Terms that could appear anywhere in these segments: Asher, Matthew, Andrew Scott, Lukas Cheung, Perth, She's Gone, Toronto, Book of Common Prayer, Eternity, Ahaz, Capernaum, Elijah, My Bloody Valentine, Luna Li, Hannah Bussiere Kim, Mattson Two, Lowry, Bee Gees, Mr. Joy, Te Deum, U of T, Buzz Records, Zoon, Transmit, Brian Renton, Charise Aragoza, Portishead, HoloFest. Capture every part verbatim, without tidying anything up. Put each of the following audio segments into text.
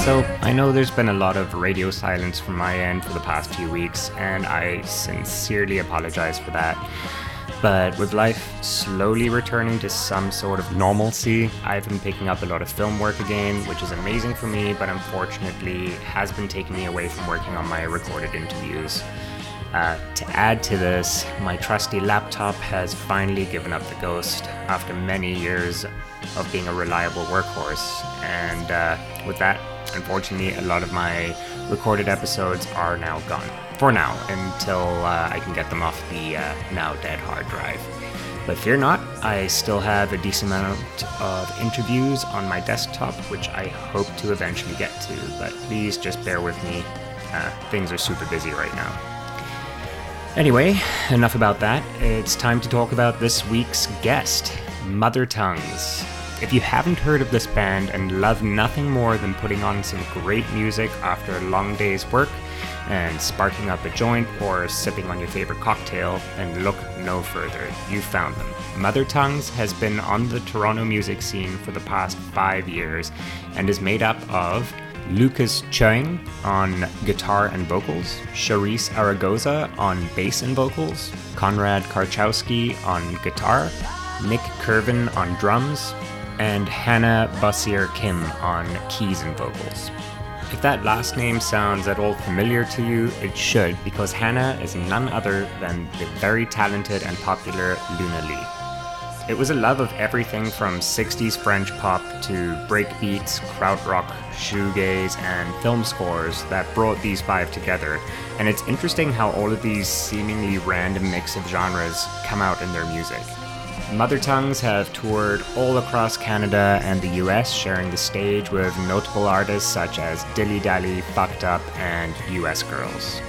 So, I know there's been a lot of radio silence from my end for the past few weeks, and I sincerely apologize for that. But with life slowly returning to some sort of normalcy, I've been picking up a lot of film work again, which is amazing for me, but unfortunately has been taking me away from working on my recorded interviews. Uh, to add to this, my trusty laptop has finally given up the ghost after many years of being a reliable workhorse, and uh, with that, unfortunately, a lot of my recorded episodes are now gone. For now, until uh, I can get them off the uh, now dead hard drive. But fear not, I still have a decent amount of interviews on my desktop, which I hope to eventually get to, but please just bear with me. Uh, things are super busy right now. Anyway, enough about that. It's time to talk about this week's guest, Mother Tongues. If you haven't heard of this band and love nothing more than putting on some great music after a long day's work and sparking up a joint or sipping on your favorite cocktail, then look no further. You found them. Mother Tongues has been on the Toronto music scene for the past five years and is made up of Lukas Cheung on guitar and vocals, Charise Aragoza on bass and vocals, Konrad Karczewski on guitar, Nick Kervin on drums, and Hannah Bussiere Kim on keys and vocals. If that last name sounds at all familiar to you, it should, because Hannah is none other than the very talented and popular Luna Li. It was a love of everything from sixties French pop to breakbeats, krautrock, shoegaze, and film scores that brought these five together, and it's interesting how all of these seemingly random mix of genres come out in their music. Mother Tongues have toured all across Canada and the U S, sharing the stage with notable artists such as Dilly Dally, Fucked Up, and U S Girls.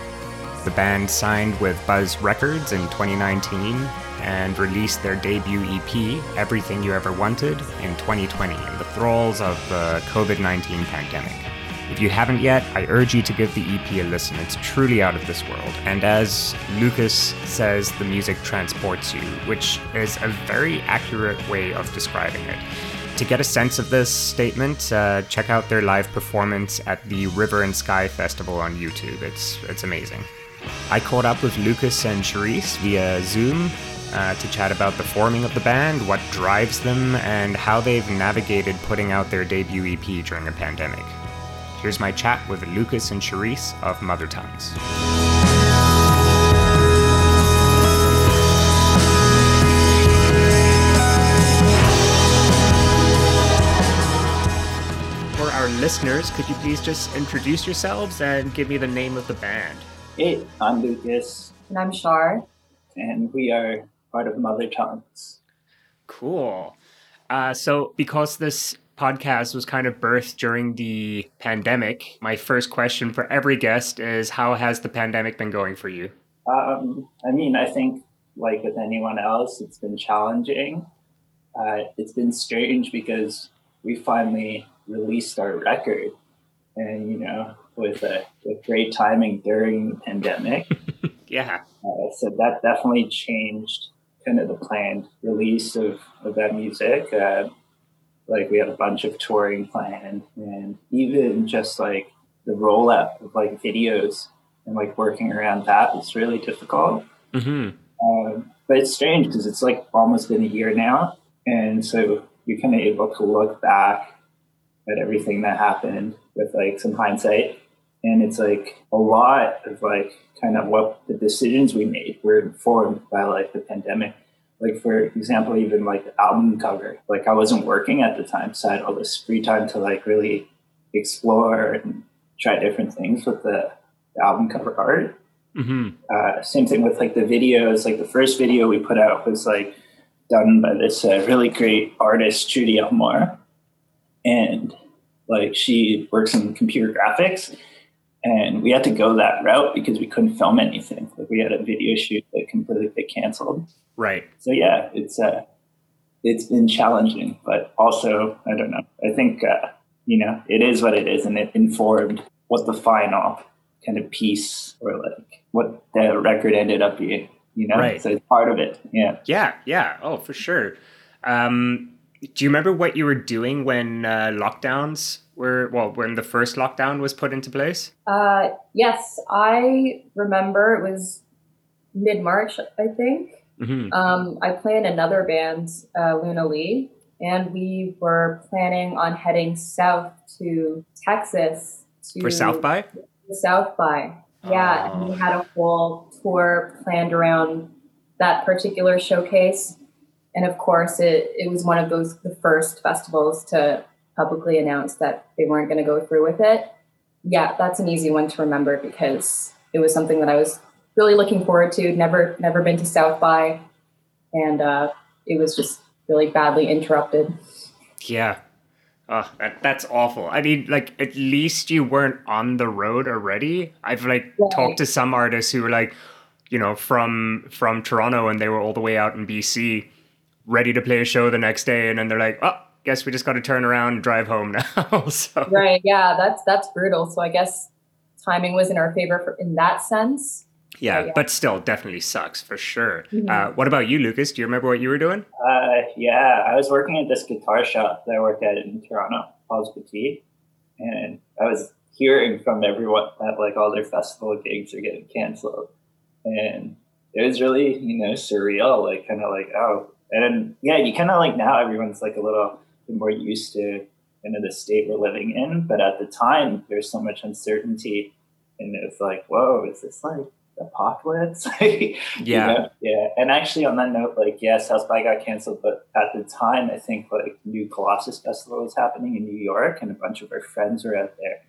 The band signed with Buzz Records in twenty nineteen and released their debut E P, Everything You Ever Wanted, in twenty twenty, in the thralls of the covid nineteen pandemic. If you haven't yet, I urge you to give the E P a listen. It's truly out of this world. And as Lukas says, the music transports you, which is a very accurate way of describing it. To get a sense of this statement, uh, check out their live performance at the River and Sky Festival on YouTube. It's, it's amazing. I caught up with Lukas and Charise via Zoom uh, to chat about the forming of the band, what drives them, and how they've navigated putting out their debut E P during a pandemic. Here's my chat with Lukas and Charise of Mother Tongues. For our listeners, could you please just introduce yourselves and give me the name of the band? Hey, I'm Lukas. And I'm Char. And we are part of Mother Tongues. Cool. Uh, so because this podcast was kind of birthed during the pandemic, my first question for every guest is, how has the pandemic been going for you? Um, I mean, I think like with anyone else, it's been challenging. Uh, it's been strange because we finally released our record and, you know, with, a, with great timing during the pandemic. Yeah. Uh, so that definitely changed kind of the planned release of, of that music. Uh, Like we had a bunch of touring planned and even just like the rollout of like videos and like working around that was really difficult. Mm-hmm. Um, but it's strange because it's like almost been a year now. And so you're kind of able to look back at everything that happened with like some hindsight. And it's like a lot of like kind of what the decisions we made were informed by like the pandemic. Like, for example, even, like, the album cover. Like, I wasn't working at the time, so I had all this free time to, like, really explore and try different things with the, the album cover art. Mm-hmm. Uh, same thing with, like, the videos. Like, the first video we put out was, like, done by this uh, really great artist, Judy Elmore. And, like, she works in computer graphics. And we had to go that route because we couldn't film anything. Like, we had a video shoot that completely got canceled. Right. So yeah, it's uh, it's been challenging, but also I don't know. I think uh, you know it is what it is, and it informed what the final kind of piece or like what the record ended up being. You know, right. So it's part of it. Yeah. Yeah. Yeah. Oh, for sure. Um, do you remember what you were doing when uh, lockdowns were, well, when the first lockdown was put into place? Uh, yes, I remember it was mid-March, I think. Mm-hmm. Um, I play in another band, uh, Luna Li, and we were planning on heading south to Texas. To For South by? South by, yeah. Oh. And we had a whole tour planned around that particular showcase. And of course, it, it was one of those, the first festivals to publicly announce that they weren't going to go through with it. Yeah, that's an easy one to remember because it was something that I was really looking forward to. Never, never been to South by, and uh, it was just really badly interrupted. Yeah, oh, that, that's awful. I mean, like, at least you weren't on the road already. I've like right. talked to some artists who were like, you know, from from Toronto, and they were all the way out in B C, ready to play a show the next day, and then they're like, oh, guess we just got to turn around and drive home now. So. Right? Yeah, that's that's brutal. So I guess timing was in our favor for, in that sense. Yeah, yeah, but still definitely sucks for sure. Mm-hmm. Uh, what about you, Lukas? Do you remember what you were doing? Uh, yeah, I was working at this guitar shop that I worked at in Toronto, Paul's Petit. And I was hearing from everyone that like all their festival gigs are getting canceled. And it was really, you know, surreal, like kind of like, oh. And then, yeah, you kind of like now everyone's like a little bit more used to kind of the state we're living in. But at the time, there's so much uncertainty. And it was like, whoa, is this like apocalypse? Yeah. You know? Yeah. And actually on that note, like, yes, South by got canceled, but at the time I think like New Colossus Festival was happening in New York and a bunch of our friends were out there.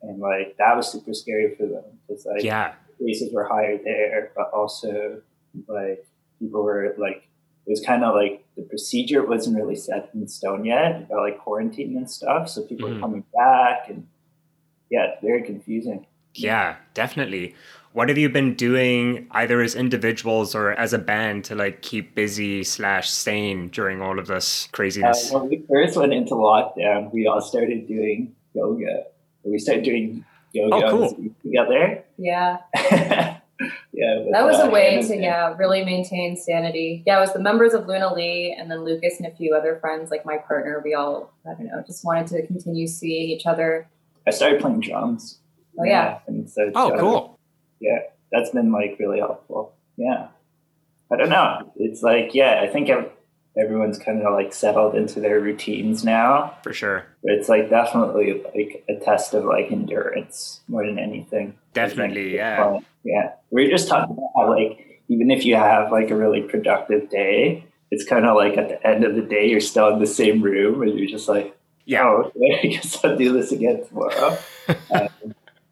And like that was super scary for them because like yeah. cases were higher there, but also like people were like it was kinda like the procedure wasn't really set in stone yet about like quarantine and stuff. So people mm-hmm. were coming back and yeah, it's very confusing. Yeah, definitely. What have you been doing either as individuals or as a band to like keep busy slash sane during all of this craziness? Uh, when we first went into lockdown, we all started doing yoga. We started doing yoga oh, cool. together. Yeah. yeah. With, that was uh, a way to, yeah, really maintain sanity. Yeah, it was the members of Luna Li and then Lukas and a few other friends, like my partner, we all, I don't know, just wanted to continue seeing each other. I started playing drums. Oh, yeah. yeah. And so oh, started, cool. Yeah, that's been like really helpful. Yeah. I don't know. It's like, yeah, I think I've, everyone's kind of like settled into their routines now. For sure. But it's like definitely like a test of like endurance more than anything. Definitely, yeah. Fun. Yeah. We were just talking about how like even if you have like a really productive day, it's kind of like at the end of the day, you're still in the same room and you're just like, yeah, oh, I guess I'll do this again tomorrow. um,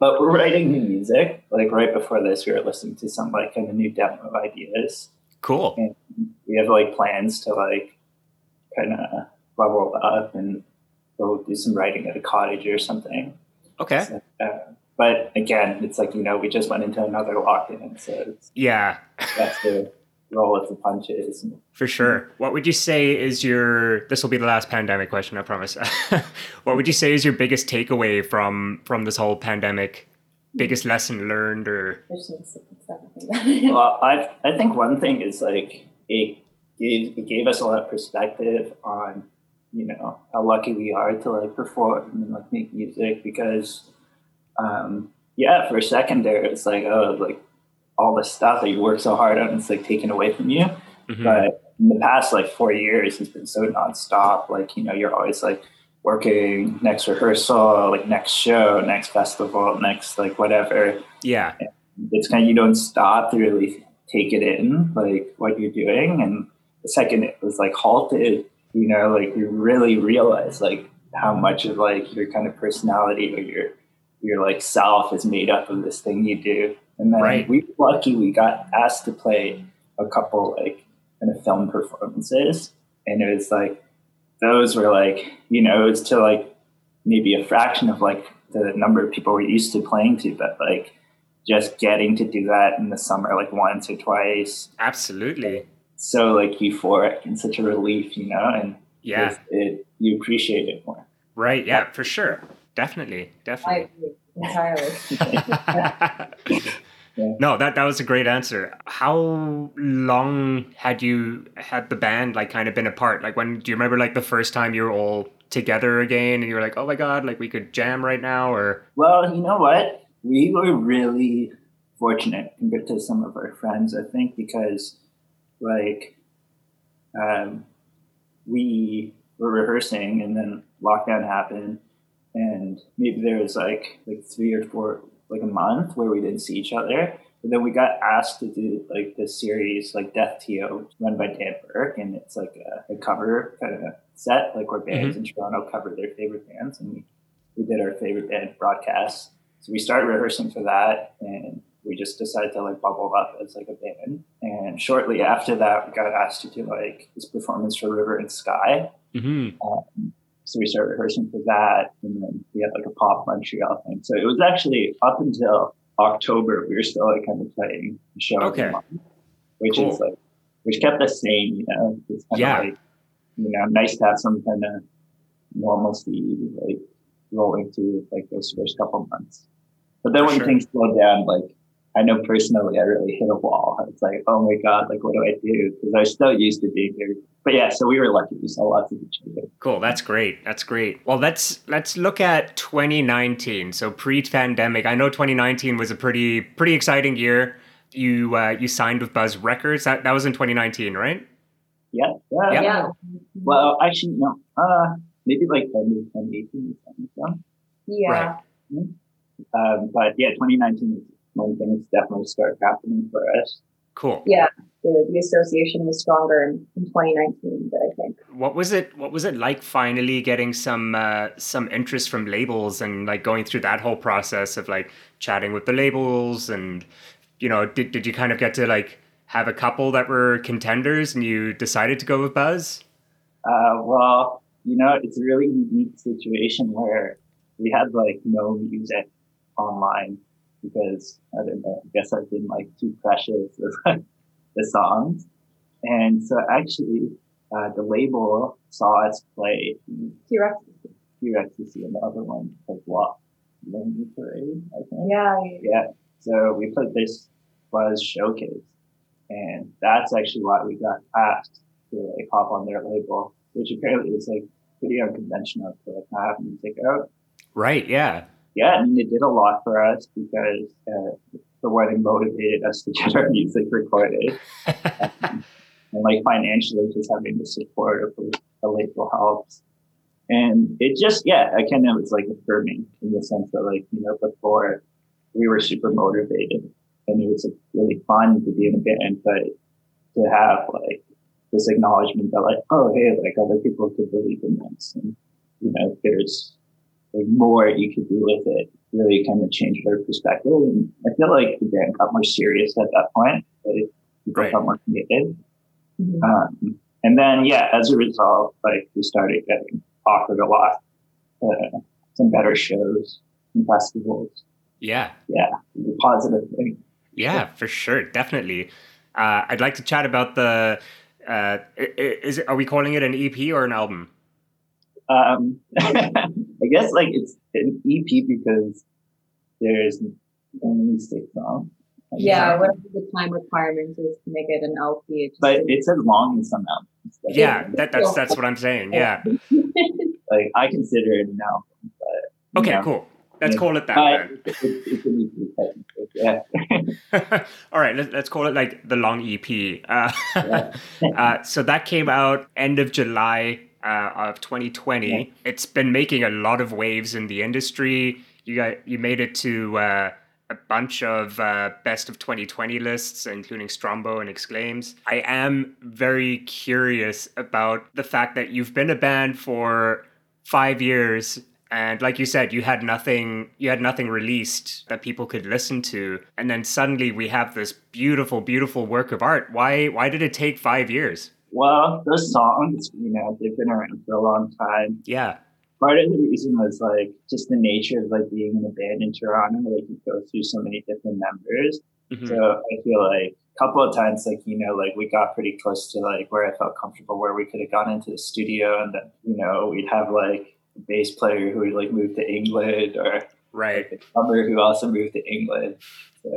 But we're writing new music. Like right before this, we were listening to some like kind of new demo of ideas. Cool. And we have like plans to like kind of level up and go do some writing at a cottage or something. Okay. So, uh, but again, it's like, you know, we just went into another lockdown. So it's, yeah, that's the roll with the punches. For sure. What would you say is your, this will be the last pandemic question, I promise. What would you say is your biggest takeaway from, from this whole pandemic? Biggest lesson learned or? Well, I I think one thing is like, it gave, it gave us a lot of perspective on, you know, how lucky we are to like perform and like make music because, um, yeah, for a second there, it's like, oh, like, all the stuff that you work so hard on, it's like taken away from you. Mm-hmm. But in the past like four years, it's been so nonstop. Like, you know, you're always like working next rehearsal, like next show, next festival, next like whatever. Yeah. It's kind of, you don't stop to really take it in, like what you're doing. And the second it was like halted, you know, like you really realize like how much of like your kind of personality or your, your like self is made up of this thing you do. And then right. we were lucky we got asked to play a couple like kind of film performances. And it was like, those were like, you know, it was to like maybe a fraction of like the number of people we're used to playing to, but like just getting to do that in the summer, like once or twice. Absolutely. So like euphoric and such a relief, you know, and yeah, it, it, you appreciate it more. Right. Yeah, yeah. For sure. Definitely. Definitely. I, Entirely. yeah. No, that, that was a great answer. How long had you had the band like kind of been apart? Like when do you remember like the first time you were all together again and you were like, oh my God, like we could jam right now? Or well, you know what? We were really fortunate compared to some of our friends, I think, because like um, we were rehearsing and then lockdown happened and maybe there was like like three or four, like a month where we didn't see each other. But then we got asked to do like this series, like Death T O, run by Dan Burke, and it's like a, a cover kind of set, like where bands mm-hmm. in Toronto cover their favorite bands, and we, we did our favorite band broadcast. So we started rehearsing for that, and we just decided to like bubble up as like a band. And shortly after that, we got asked to do like this performance for River and Sky. Mm-hmm. Um, so we started rehearsing for that, and then we had like a Pop Montreal thing. So it was actually up until October, we were still like kind of playing the show, okay. month, which cool. is like, which kept us sane, you know. It's kind yeah. of like, you know, nice to have some kind of normalcy, like rolling through like those first couple months. But then For when sure. things slowed down, like I know personally, I really hit a wall. It's like, oh my God, like what do I do? Because I was still used to being here. But yeah, so we were lucky. We saw lots of each other. Cool. That's great. That's great. Well, let's let's look at twenty nineteen. So pre-pandemic, I know twenty nineteen was a pretty pretty exciting year. You uh, you signed with Buzz Records. That that was in twenty nineteen, right? Yeah. Yeah. yeah. yeah. Well, actually, no. Uh, maybe like twenty eighteen or something. Yeah. Right. Mm-hmm. Um, but yeah, twenty nineteen when things definitely start happening for us. Cool. Yeah. The, the association was stronger in, in twenty nineteen, but I think. What was it? What was it like finally getting some uh, some interest from labels and like going through that whole process of like chatting with the labels and, you know, did did you kind of get to like have a couple that were contenders and you decided to go with Buzz? Uh, well, you know, it's a really unique situation where we had like no music online because I don't know. I guess I've been like too precious of like the songs, and so actually uh, the label saw us play T-Rex, T-Rex, and the other one like what, Lonely Parade, I think. Yeah, yeah. So we played this Buzz showcase, and that's actually why we got asked to like hop on their label, which apparently is like pretty unconventional to like not have music out. Right. Yeah. Yeah, I mean, it did a lot for us because uh, the wedding motivated us to get our music recorded. um, and, like, financially, just having the support of a label helps. And it just, yeah, I kind of was, like, affirming in the sense that, like, you know, before we were super motivated and it was like, really fun to be in a band, but to have, like, this acknowledgement that, like, oh, hey, like, other people could believe in this. And, you know, there's like more you could do with it, really kind of changed their perspective. And I feel like the band got more serious at that point. Like people right. got more committed. Mm-hmm. Um, and then, yeah, as a result, like we started getting offered a lot, uh, some better shows and festivals. Yeah. Yeah. It was a positive thing. Yeah, yeah. For sure. Definitely. Uh, I'd like to chat about the, uh, is it, are we calling it an E P or an album? Um, I guess like it's an E P because there's only six songs. Yeah, whatever the time requirement is to make it an L P. It just but it's as long as some albums. Like, yeah, that, that's that's what I'm saying. Yeah, like I consider it an album. But, okay, know, cool. Let's yeah. call it that. Uh, it's, it's, it's an E P. Yeah. All right, let, let's call it like the long E P. Uh, yeah. uh, so that came out end of July. Uh, of twenty twenty, yeah. It's been making a lot of waves in the industry. You got you made it to uh, a bunch of uh, best of twenty twenty lists, including Strombo and Exclaims. I am very curious about the fact that you've been a band for five years, and like you said, you had nothing, you had nothing released that people could listen to, and then suddenly we have this beautiful, beautiful work of art. Why, why did it take five years? Well, those songs, you know, they've been around for a long time. Yeah. Part of the reason was, like, just the nature of, like, being in a band in Toronto. Like, you go through so many different members. Mm-hmm. So I feel like a couple of times, like, you know, like, we got pretty close to, like, where I felt comfortable, where we could have gone into the studio. And then, you know, we'd have, like, a bass player who would, like, move to England or right. like, a drummer who also moved to England. So,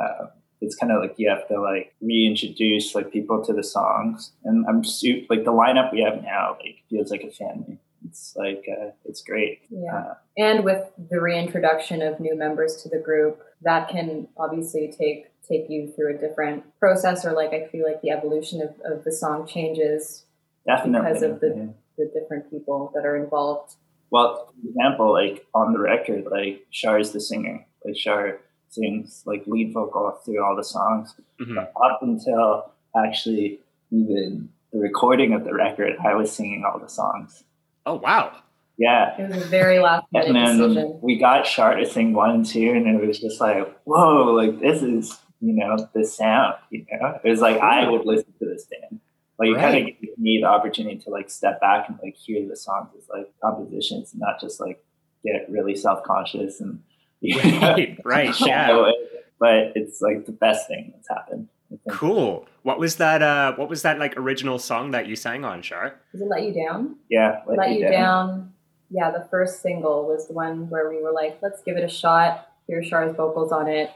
um, it's kind of like you have to like reintroduce like people to the songs, and I'm super like the lineup we have now like feels like a family. It's like, uh, it's great. Yeah. Uh, and with the reintroduction of new members to the group, that can obviously take take you through a different process, or like, I feel like the evolution of, of the song changes definitely because of the, yeah. the different people that are involved. Well, for example, like on the record, like Char is the singer, like Char sings like lead vocal through all the songs, mm-hmm. but up until actually even the recording of the record, I was singing all the songs. Oh, wow. Yeah. It was a very last minute decision. And then we got Char to sing one and two, and it was just like, whoa, like this is, you know, the sound, you know? It was like, oh. I would listen to this band. Like, you right. kind of give me the opportunity to, like, step back and, like, hear the songs as, like, compositions, and not just, like, get really self-conscious and, you know, right, right, yeah. It. But it's, like, the best thing that's happened. Cool. What was that, uh, what was that, like, original song that you sang on, Char? Was it Let You Down? Yeah. Let, Let You, you down. down. Yeah, the first single was the one where we were like, let's give it a shot. Here's Char's vocals on it.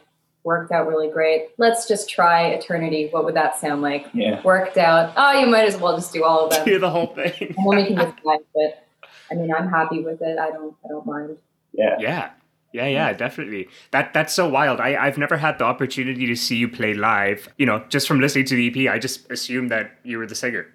Worked out really great. Let's just try Eternity. What would that sound like? Yeah. Worked out. Oh, you might as well just do all of them. Do the whole thing. Well, we can decide, but I mean, I'm happy with it. I don't. I don't mind. Yeah. Yeah. Yeah. Yeah. Definitely. That. That's so wild. I. I've never had the opportunity to see you play live. You know, just from listening to the E P, I just assumed that you were the singer.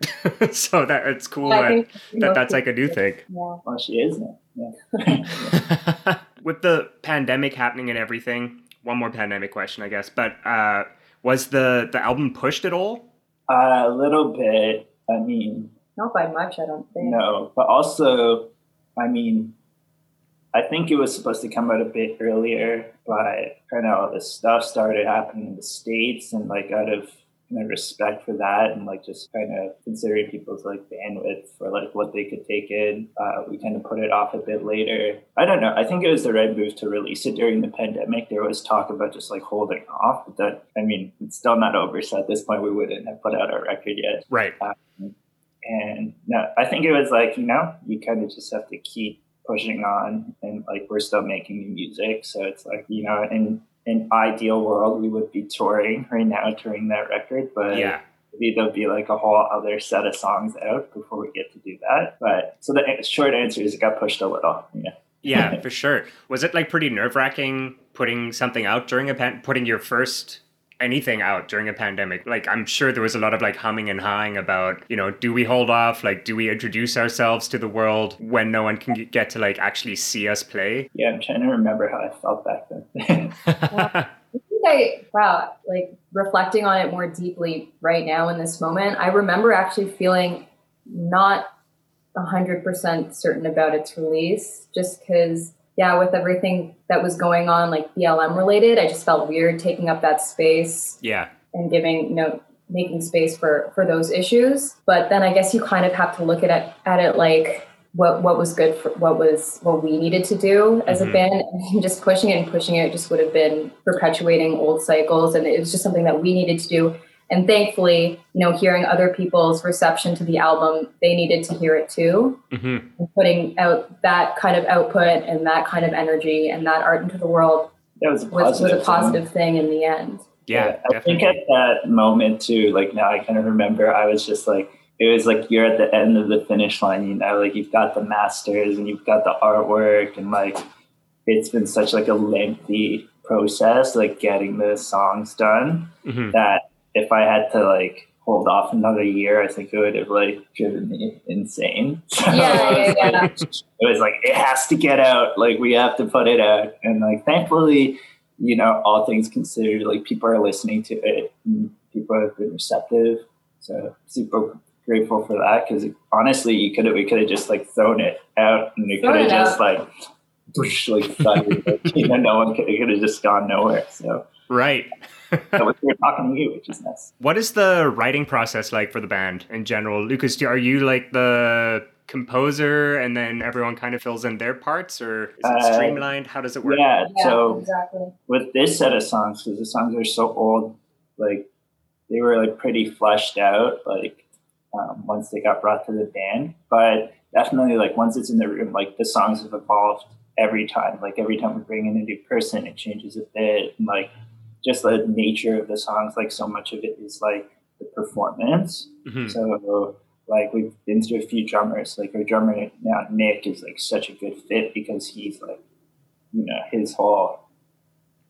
So that it's cool yeah, that, think, that, that that's like a new thing. Yeah. Well, she is now. Yeah. With the pandemic happening and everything. One more pandemic question, I guess. But uh, was the, the album pushed at all? Uh, a little bit. I mean... Not by much, I don't think. No. But also, I mean, I think it was supposed to come out a bit earlier, but kind of all this stuff started happening in the States, and like out of kind of respect for that and like just kind of considering people's like bandwidth for like what they could take in, uh, we kind of put it off a bit later. I don't know. I think it was the right move to release it during the pandemic. There was talk about just like holding off, but that, I mean, it's still not over. So at this point, we wouldn't have put out our record yet. Right. Um, and no, I think it was like, you know, you kind of just have to keep pushing on, and like we're still making new music. So it's like, you know, and in ideal world, we would be touring right now, touring that record, but yeah. maybe there'll be like a whole other set of songs out before we get to do that. But so the short answer is it got pushed a little. Yeah, yeah, for sure. Was it like pretty nerve wracking putting something out during a pan- putting your first anything out during a pandemic? Like, I'm sure there was a lot of like humming and hawing about, you know, do we hold off? Like, do we introduce ourselves to the world when no one can get to like actually see us play? Yeah, I'm trying to remember how I felt back then. Wow. I think I, wow, like reflecting on it more deeply right now in this moment, I remember actually feeling not one hundred percent certain about its release, just because yeah, with everything that was going on, like B L M related, I just felt weird taking up that space. Yeah. And giving, you know, making space for, for those issues. But then I guess you kind of have to look at it, at it like what, what was good for what was, what we needed to do as mm-hmm. a band, and just pushing it and pushing it just would have been perpetuating old cycles. And it was just something that we needed to do. And thankfully, you know, hearing other people's reception to the album, they needed to hear it too. Mm-hmm. And putting out that kind of output and that kind of energy and that art into the world that was, a was, was a positive thing. thing in the end. Yeah, yeah. I think at that moment too, like now I kind of remember, I was just like, it was like you're at the end of the finish line, you know, like you've got the masters and you've got the artwork, and like it's been such like a lengthy process, like getting the songs done mm-hmm. that if I had to like hold off another year, I think it would have like driven me insane. So yeah, yeah, yeah. Like, it was like, it has to get out. Like we have to put it out. And like, thankfully, you know, all things considered, like people are listening to it. And people have been receptive. So super grateful for that. Cause honestly, you could have, we could have just like thrown it out, and it could have just like, whoosh, like, like, you know, no one could, it could have just gone nowhere. So. Right. So we're talking to you, which is nice. What is the writing process like for the band in general? Lukas, are you like the composer and then everyone kind of fills in their parts, or is it streamlined? Uh, How does it work? Yeah, yeah so exactly. With this set of songs, because the songs are so old, like they were like pretty fleshed out, like um, once they got brought to the band. But definitely like once it's in the room, like the songs have evolved every time. Like every time we bring in a new person, it changes a bit. And, like just the nature of the songs, like so much of it is like the performance. Mm-hmm. So Like, we've been through a few drummers. Like, our drummer now, Nick, is like such a good fit because he's like, you know, his whole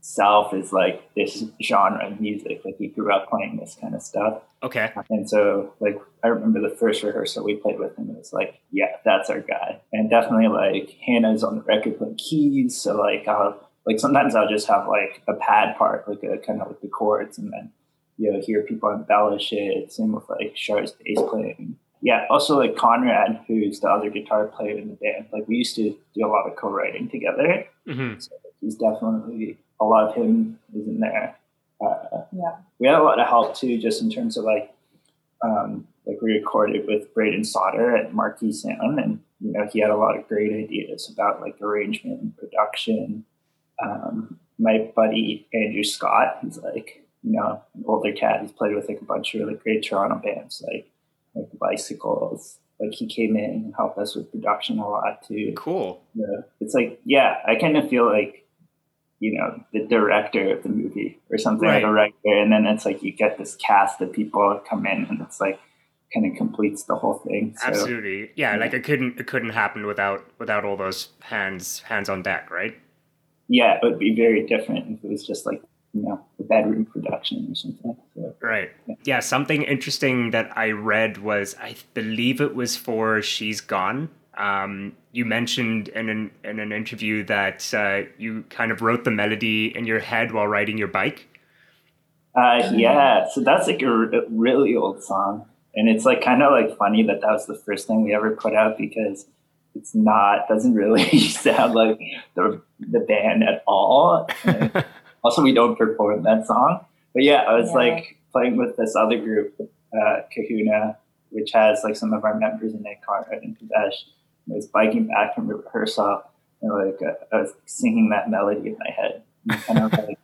self is like this genre of music. Like, he grew up playing this kind of stuff. Okay. And so, like, I remember the first rehearsal we played with him, it was like, yeah, that's our guy. And definitely, like, Hannah's on the record playing keys. So, like, I'll, like, sometimes I'll just have like a pad part, like a kind of like the chords, and then, you know, hear people embellish it. Same with like Char's bass playing. Yeah, also like Konrad, who's the other guitar player in the band, like we used to do a lot of co-writing together. Mm-hmm. So he's definitely, a lot of him is in there. Uh, yeah, we had a lot of help too, just in terms of like, um, like we recorded with Braden Sauter at Marquee Sound, and you know he had a lot of great ideas about like arrangement and production. Um, my buddy Andrew Scott, he's like, you know, an older cat. He's played with like a bunch of really great Toronto bands, like. Like the Bicycles, like he came in and helped us with production a lot too. Cool. Yeah, it's like, yeah, I kind of feel like, you know, the director of the movie or something, right. Like a writer, and then it's like you get this cast of people come in, and it's like kind of completes the whole thing. So, absolutely, yeah, yeah. Like it couldn't it couldn't happen without without all those hands hands on deck, right? Yeah, it would be very different if it was just like, you know, the bedroom production or something. So, right. Yeah. yeah, something interesting that I read was, I believe it was for She's Gone. Um, you mentioned in an in an interview that uh, you kind of wrote the melody in your head while riding your bike. Uh, yeah, so that's like a r- really old song. And it's like kind of like funny that that was the first thing we ever put out, because it's not, doesn't really sound like the, the band at all. And, also, we don't perform that song. But yeah, I was yeah. like playing with this other group, uh, Kahuna, which has like some of our members in that car, right, in Kadesh. I was biking back from rehearsal, and like uh, I was singing that melody in my head. And kind of like,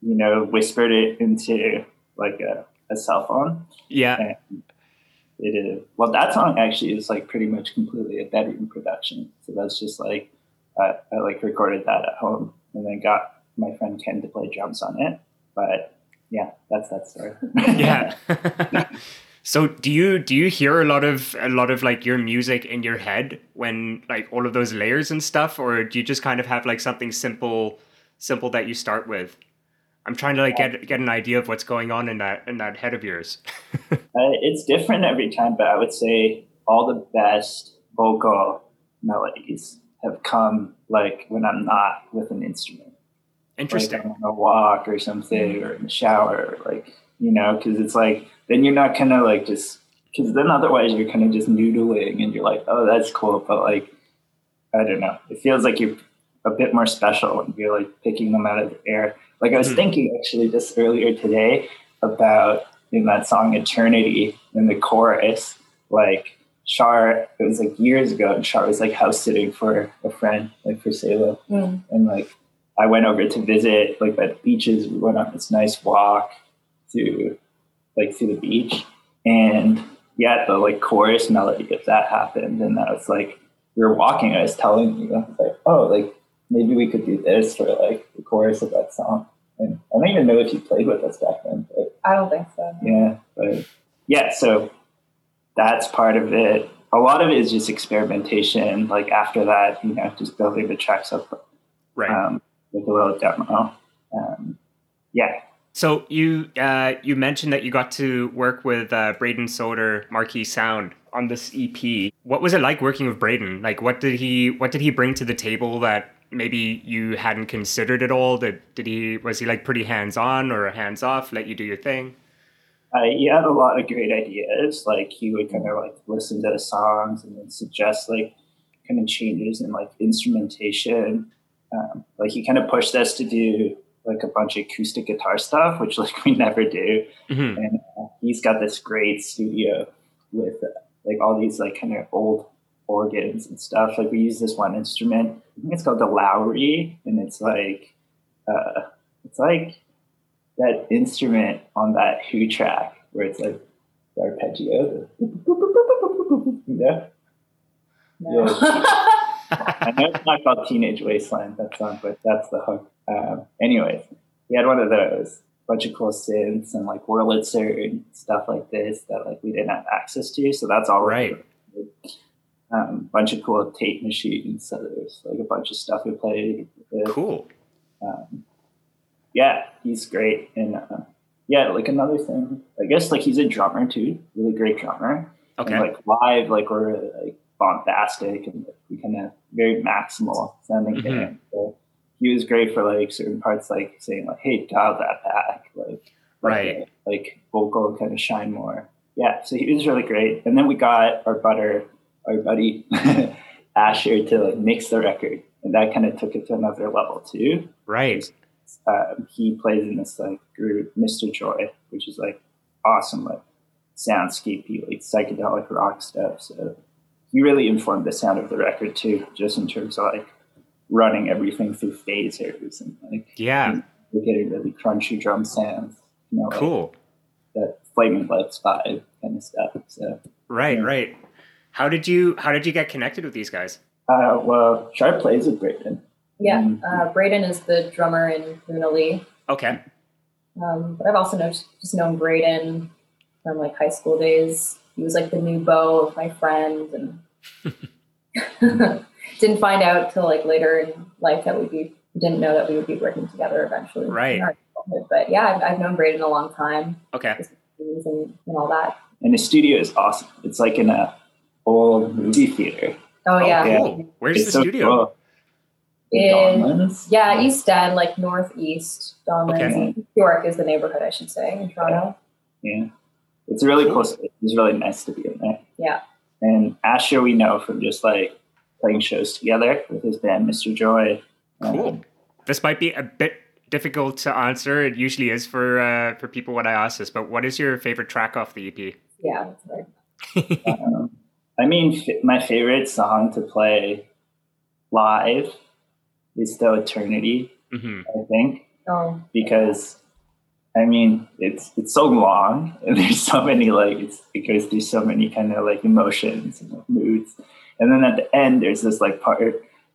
you know, whispered it into like a, a cell phone. Yeah. And it is, well, that song actually is like pretty much completely a bedroom production. So that's just like, uh, I like recorded that at home and then got my friend Ken to play drums on it, but yeah, that's that story. Yeah. So do you do you hear a lot of a lot of like your music in your head when like all of those layers and stuff, or do you just kind of have like something simple simple that you start with? I'm trying to like get get an idea of what's going on in that in that head of yours. uh, it's different every time, but I would say all the best vocal melodies have come like when I'm not with an instrument. Interesting. Like on a walk or something, or in the shower, like, you know, because it's like, then you're not kind of like just, because then otherwise you're kind of just noodling and you're like, oh, that's cool. But like, I don't know. It feels like you're a bit more special when you're like picking them out of the air. Like I was mm-hmm. thinking actually just earlier today about in that song Eternity, in the chorus, like Char, it was like years ago, and Char was like house sitting for a friend, like for Sayla. Mm. And like, I went over to visit, like, by the beaches. We went on this nice walk to, like, to the beach. And, yeah, the, like, chorus melody of that happened. And that was, like, we were walking. I was telling you, I was like, oh, like, maybe we could do this for, like, the chorus of that song. And I don't even know if you played with us back then. But, I don't think so. No. Yeah. But, yeah, so that's part of it. A lot of it is just experimentation. Like, after that, you know, just building the tracks up. Right. Um, With a little demo. Um, yeah. So you uh, you mentioned that you got to work with uh, Braden Sauter, Marquee Sound, on this E P. What was it like working with Braden? Like, what did he what did he bring to the table that maybe you hadn't considered at all? Did did he was he like pretty hands on or hands off? Let you do your thing. Uh, he had a lot of great ideas. Like he would kind of like listen to the songs and then suggest like kind of changes in like instrumentation. Um, like he kind of pushed us to do like a bunch of acoustic guitar stuff, which like we never do. Mm-hmm. And uh, he's got this great studio with uh, like all these like kind of old organs and stuff. Like we use this one instrument, I think it's called the Lowry, and it's like uh, it's like that instrument on that Who track where it's like the arpeggio. You know? No. Yeah. I know it's not called Teenage Wasteland, that song, but that's the hook. Um, anyways, he had one of those. bunch of cool synths and like Wurlitzer and stuff like this that like we didn't have access to. So that's all right. A um, bunch of cool tape machines. So there's like a bunch of stuff we played with. Cool. Um, yeah, he's great. And uh, yeah, like another thing, I guess like he's a drummer too, really great drummer. Okay. And, like live, like we're like bombastic and like, we kind of very maximal sounding mm-hmm. band. So, he was great for like certain parts, like saying like, "Hey, dial that back," like, right, like, like vocal kind of shine more. Yeah, so he was really great. And then we got our butter, our buddy Asher to like mix the record, and that kind of took it to another level too. Right. Um, he plays in this like group, Mister Joy, which is like awesome, like soundscapey, like psychedelic rock stuff. So he really informed the sound of the record too, just in terms of like running everything through phasers and like yeah, we're getting really crunchy drum sounds, you know, cool, like that Flaming Lips vibe kind of stuff. So right, yeah. right. How did you how did you get connected with these guys? Uh, well, Sharp plays with Braden. Yeah, mm-hmm. uh, Braden is the drummer in Luna Li. Okay. Um, but I've also known, just known Braden from like high school days. He was like the new beau of my friend, and didn't find out till like later in life that we'd be, didn't know that we would be working together eventually. Right. But yeah, I've, I've known Braden a long time. Okay. And, and all that. And the studio is awesome. It's like in a old movie theater. Oh yeah. yeah. Cool. Where's it's the so studio? Cool. In, yeah, East End, like northeast Donlands. Okay. Bjork is the neighborhood, I should say, in Toronto. Yeah. yeah. It's really cool. It's really nice to be in there. Yeah. And Asher we know from just like playing shows together with his band, Mister Joy. Um, cool. This might be a bit difficult to answer. It usually is for uh, for people when I ask this, but what is your favorite track off the E P? Yeah, that's right. um, I mean, f- my favorite song to play live is still Eternity, mm-hmm. I think, oh. because, I mean, it's it's so long, and there's so many, like, it's, it goes through so many kind of, like, emotions and like, moods. And then at the end, there's this like part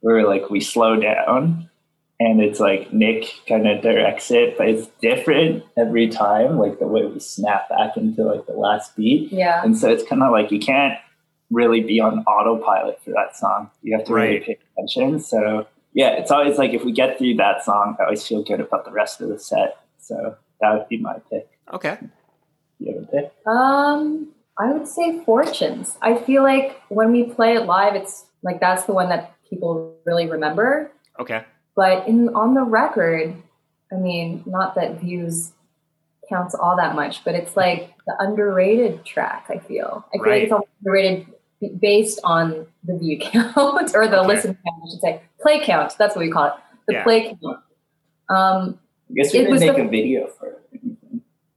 where like we slow down and it's like Nick kind of directs it, but it's different every time, like the way we snap back into like the last beat. Yeah. And so it's kind of like you can't really be on autopilot for that song. You have to right. really pay attention. So yeah, it's always like if we get through that song, I always feel good about the rest of the set. So that would be my pick. Okay. You have a pick? Um... I would say Fortunes. I feel like when we play it live, it's like that's the one that people really remember. Okay. But in on the record, I mean, not that views counts all that much, but it's like the underrated track, I feel. I feel right. like it's all underrated based on the view count or the okay. listen count, I should say. Play count, that's what we call it. The yeah. play count. Um, I guess we didn't make the, a video for it.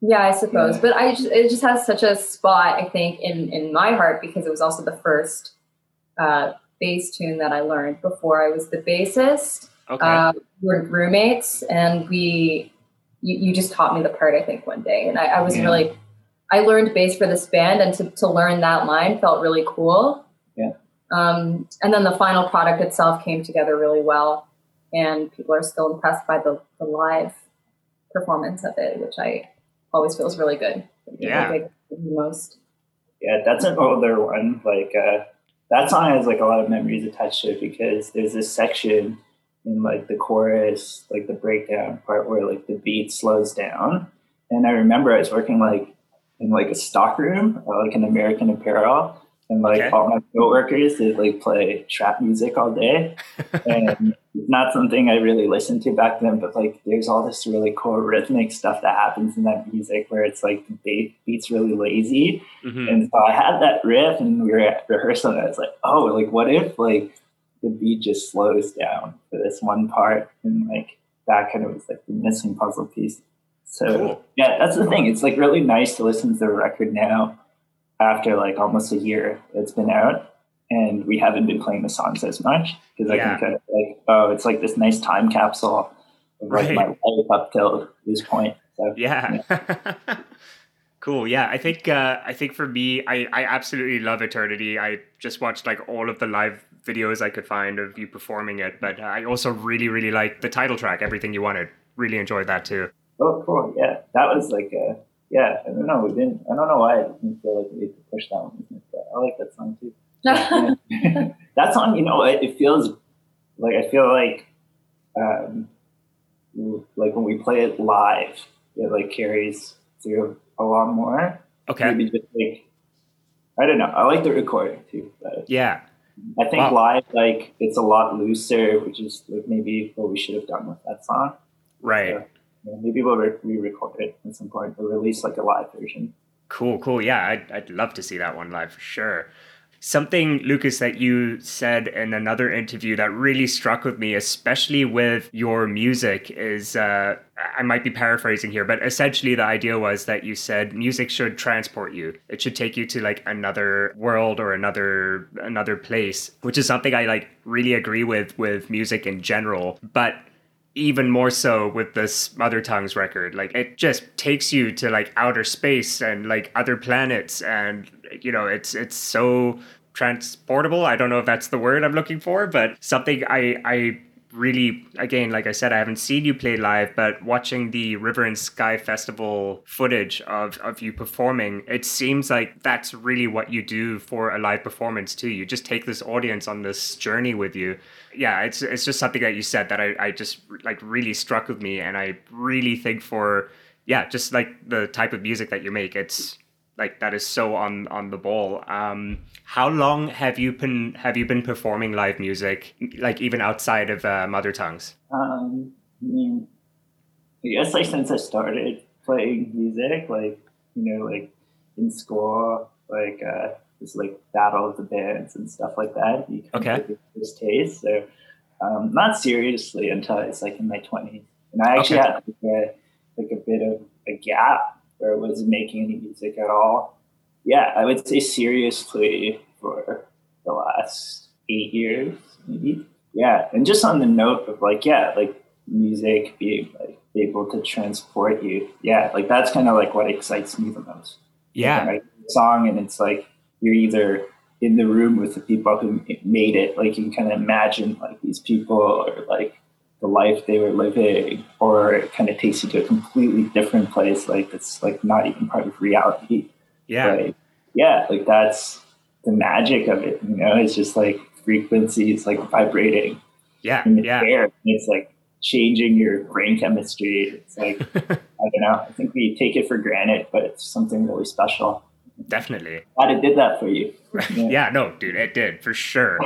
Yeah, I suppose. Yeah. But I just, it just has such a spot, I think, in, in my heart because it was also the first uh, bass tune that I learned before I was the bassist. Okay. Uh, we were roommates, and we you, you just taught me the part, I think, one day. And I, I was yeah. really – I learned bass for this band, and to, to learn that line felt really cool. Yeah. Um, and then the final product itself came together really well, and people are still impressed by the, the live performance of it, which I – always feels really good. Yeah. Like the most. Yeah, that's an older one. Like uh, that song has like a lot of memories attached to it because there's this section in like the chorus, like the breakdown part where like the beat slows down. And I remember I was working like in like a stock room, like an American Apparel, and like okay. all my coworkers did like play trap music all day. And not something I really listened to back then, but like there's all this really cool rhythmic stuff that happens in that music where it's like the beat, beat's really lazy. Mm-hmm. And so I had that riff and we were at rehearsal and I was like, oh, like what if like the beat just slows down for this one part? And like that kind of was like the missing puzzle piece. So cool. yeah, that's the thing. It's like really nice to listen to the record now after like almost a year it's been out. And we haven't been playing the songs as much because I yeah. can kind of like, oh, it's like this nice time capsule of like right. my life up till this point. So, yeah. yeah. Cool. Yeah. I think, uh, I think for me, I, I absolutely love Eternity. I just watched like all of the live videos I could find of you performing it, but I also really, really like the title track, Everything You Wanted. Really enjoyed that too. oh, cool, yeah. That was like a, yeah, I don't know, we didn't, I don't know why I didn't feel like we had to push that one, but I like that song too. That song, you know, it, it feels like, I feel like, um, like when we play it live, it like carries through a lot more. Okay. Maybe just like, I don't know. I like the recording too. But yeah. I think wow. live, like, it's a lot looser, which is like maybe what we should have done with that song. Right. So, yeah, maybe we'll re- re-record it at some point or release like a live version. Cool, cool. Yeah, I'd, I'd love to see that one live for sure. Something, Lukas, that you said in another interview that really struck with me, especially with your music, is, uh, I might be paraphrasing here, but essentially the idea was that you said music should transport you. It should take you to like another world or another another place, which is something I like really agree with with music in general. But even more so with this Mother Tongues record, like it just takes you to like outer space and like other planets, and you know, it's it's so transportable. I don't know if that's the word I'm looking for, but something I I really, again, like I said, I haven't seen you play live, but watching the River and Sky Festival footage of, of you performing, it seems like that's really what you do for a live performance too. You just take this audience on this journey with you. Yeah, it's it's just something that you said that I, I just like really struck with me, and I really think for, yeah, just like the type of music that you make, it's like that is so on on the ball. Um, how long have you been have you been performing live music, like even outside of uh, Mother Tongues? Um, I mean, I guess like since I started playing music, like you know, like in school, like uh, just like battle of the bands and stuff like that. You kind okay. of this taste, so um, not seriously until it's like in my twenties, and I actually okay. had like a, like a bit of a gap where I wasn't making any music at all. Yeah, I would say seriously for the last eight years, maybe. Yeah, and just on the note of like, yeah, like music being like able to transport you. Yeah, like that's kind of like what excites me the most. Yeah. Like, I hear a song and it's like, you're either in the room with the people who made it, like you can kind of imagine like these people or like the life they were living, or it kind of takes you to a completely different place, like it's like not even part of reality. Yeah, like, yeah, like that's the magic of it, you know. It's just like frequencies, like vibrating. Yeah, in the yeah. air, and it's like changing your brain chemistry. It's like I don't know. I think we take it for granted, but it's something really special. Definitely. Glad it did that for you. Yeah. yeah, no, dude, it did for sure.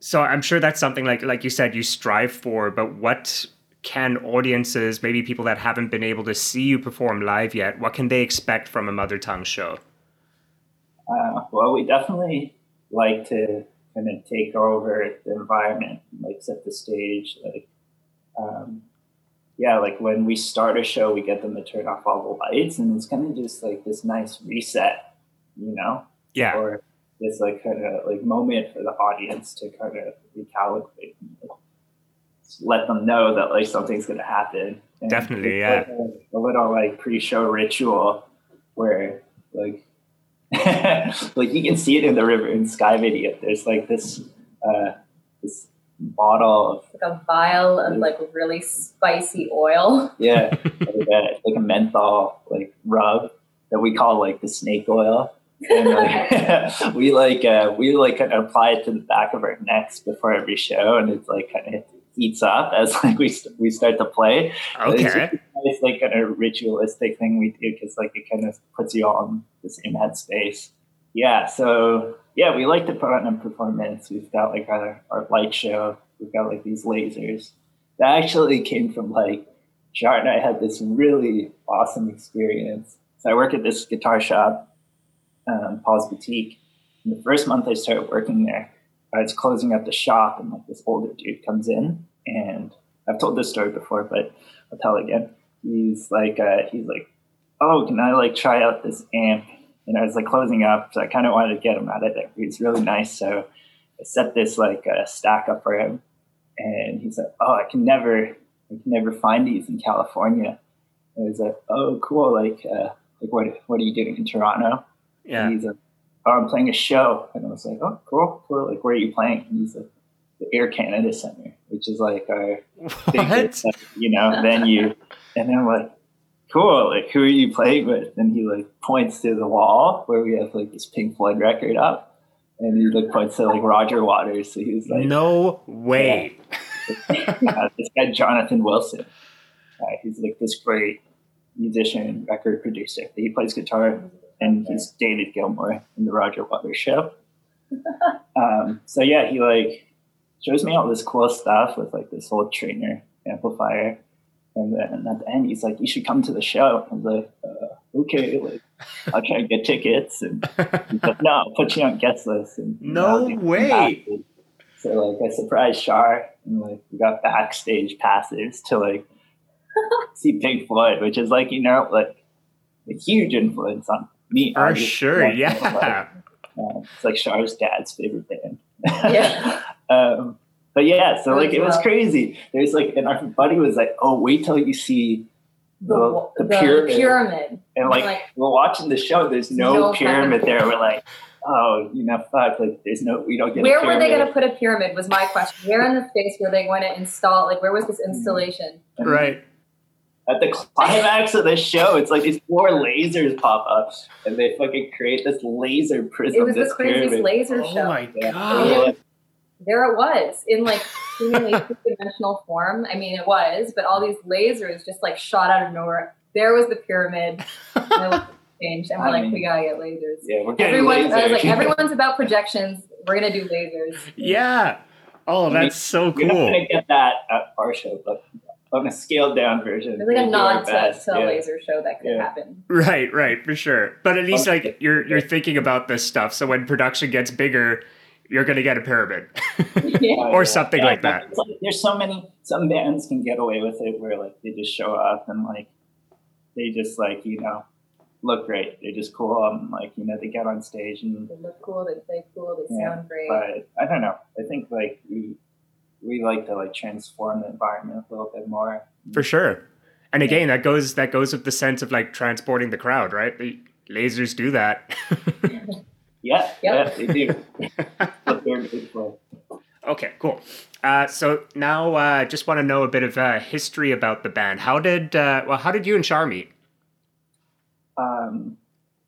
So I'm sure that's something like, like you said, you strive for, but what can audiences, maybe people that haven't been able to see you perform live yet, what can they expect from a Mother Tongues show? Uh, well, we definitely like to kind of take over the environment, like set the stage. Like, um, yeah, like when we start a show, we get them to turn off all the lights, and it's kind of just like this nice reset, you know? Yeah. Or this like kind of like moment for the audience to kind of recalibrate, let them know that like something's going to happen. And definitely. Yeah. Like a, a little like pre-show ritual where like, like you can see it in the River and Sky video. There's like this, uh, this bottle of like a vial of like really spicy oil. Yeah. Like, a, like a menthol like rub that we call like the snake oil. And, like, we like uh, we like kind of apply it to the back of our necks before every show, and it's like kind of heats up as like we st- we start to play. Okay, it's like kind of ritualistic thing we do because like it kind of puts you all in the same headspace. Yeah, so yeah, we like to put on a performance. We've got like our, our light show. We've got like these lasers that actually came from like Jar and I had this really awesome experience. So I work at this guitar shop. Um, Paul's Petit. And the first month I started working there, I was closing up the shop, and like this older dude comes in, and I've told this story before, but I'll tell it again. He's like, uh, he's like, oh, can I like try out this amp? And I was like closing up, so I kind of wanted to get him out of there. He was really nice, so I set this like uh, stack up for him, and he's like, oh, I can never, I can never find these in California. And I was like, oh, cool. Like, uh, like what, what are you doing in Toronto? Yeah. And he's like, oh, I'm playing a show. And I was like, oh, cool, cool. Like, where are you playing? And he's like, the Air Canada Centre, which is like our biggest, like, you know, venue. And I'm like, cool, like, who are you playing with? And he, like, points to the wall where we have, like, this Pink Floyd record up. And he, like, points to, like, Roger Waters. So he was like... No way. Yeah. uh, this guy, Jonathan Wilson. Uh, he's, like, this great musician, record producer. He plays guitar, and he's David Gilmour in the Roger Waters show. Um, so, yeah, he, like, shows me all this cool stuff with, like, this whole trainer amplifier. And then at the end, he's like, you should come to the show. I'm like, uh, okay, like, I'll try to get tickets. And he's like, no, I'll put you on guest list. And, no you know, way. So, like, I surprised Shar, and, like, we got backstage passes to, like, see Pink Floyd, which is, like, you know, like, a huge influence on me. For sure, yeah. Uh, it's, like, Shar's dad's favorite band. Yeah. um, But yeah, so like it was crazy. There's like, and our buddy was like, "Oh, wait till you see the, the, the pyramid." pyramid. And like, like we're watching the show. There's no, no pyramid kind of there. We're like, "Oh, you know, fuck!" Like, there's no, we don't get. Where a were they going to put a pyramid? Was my question. Where in the space were they going to install? Like, where was this installation? And right. At the climax of the show, it's like these four lasers pop up, and they fucking create this laser prism. It was the craziest laser show. Oh my god. There it was in like seemingly two-dimensional form. I mean, it was, but all these lasers just like shot out of nowhere. There was the pyramid. And changed, and we're I like, mean, we gotta get lasers. Yeah, we're getting Everyone, lasers. I was like, everyone's about projections. We're gonna do lasers. Yeah. Oh, that's I mean, so cool. We're not gonna get that at our show, but on a scaled down version. There's like a nod to, to a yeah. laser show that could yeah. happen. Right, right, for sure. But at least like you're you're thinking about this stuff. So when production gets bigger, you're going to get a pyramid yeah. or something yeah, like that. Like, there's so many, some bands can get away with it where like they just show up and like, they just like, you know, look great. They're just cool. And like, you know, they get on stage and they look cool. They play cool. They yeah, sound great. But I don't know. I think like we, we like to like transform the environment a little bit more. For sure. And again, that goes, that goes with the sense of like transporting the crowd, right? The lasers do that. Yeah, yep. yeah, they do. Okay, cool. Uh, so now I uh, just want to know a bit of uh, history about the band. How did uh, well? How did you and Char meet? Um,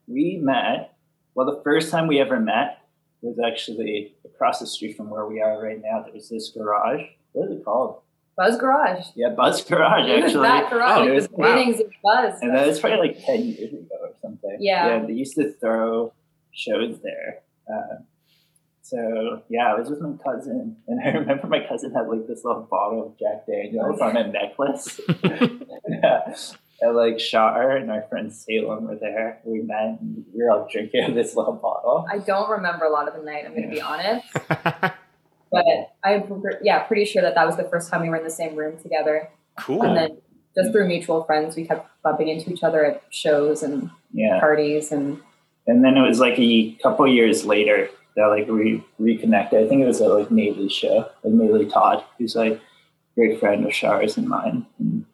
we met. Well, the first time we ever met was actually across the street from where we are right now. There was this garage. What is it called? Buzz Garage. Yeah, Buzz Garage. Actually, it was that garage. Oh, it was meetings wow. of Buzz. And that was probably like ten years ago or something. Yeah, yeah they used to throw shows there. Uh, so yeah, I was with my cousin, and I remember my cousin had like this little bottle of Jack Daniels on a necklace. yeah. And like Shar and our friend Salem were there. We met and we were all drinking this little bottle. I don't remember a lot of the night, I'm yeah. gonna be honest. But I'm yeah, pretty sure that that was the first time we were in the same room together. Cool. And then just through mutual friends, we kept bumping into each other at shows and yeah. parties and And then it was like a couple years later that like we reconnected. I think it was at like Madeley's show, like Madeley Todd, who's like a great friend of Char's and mine, and,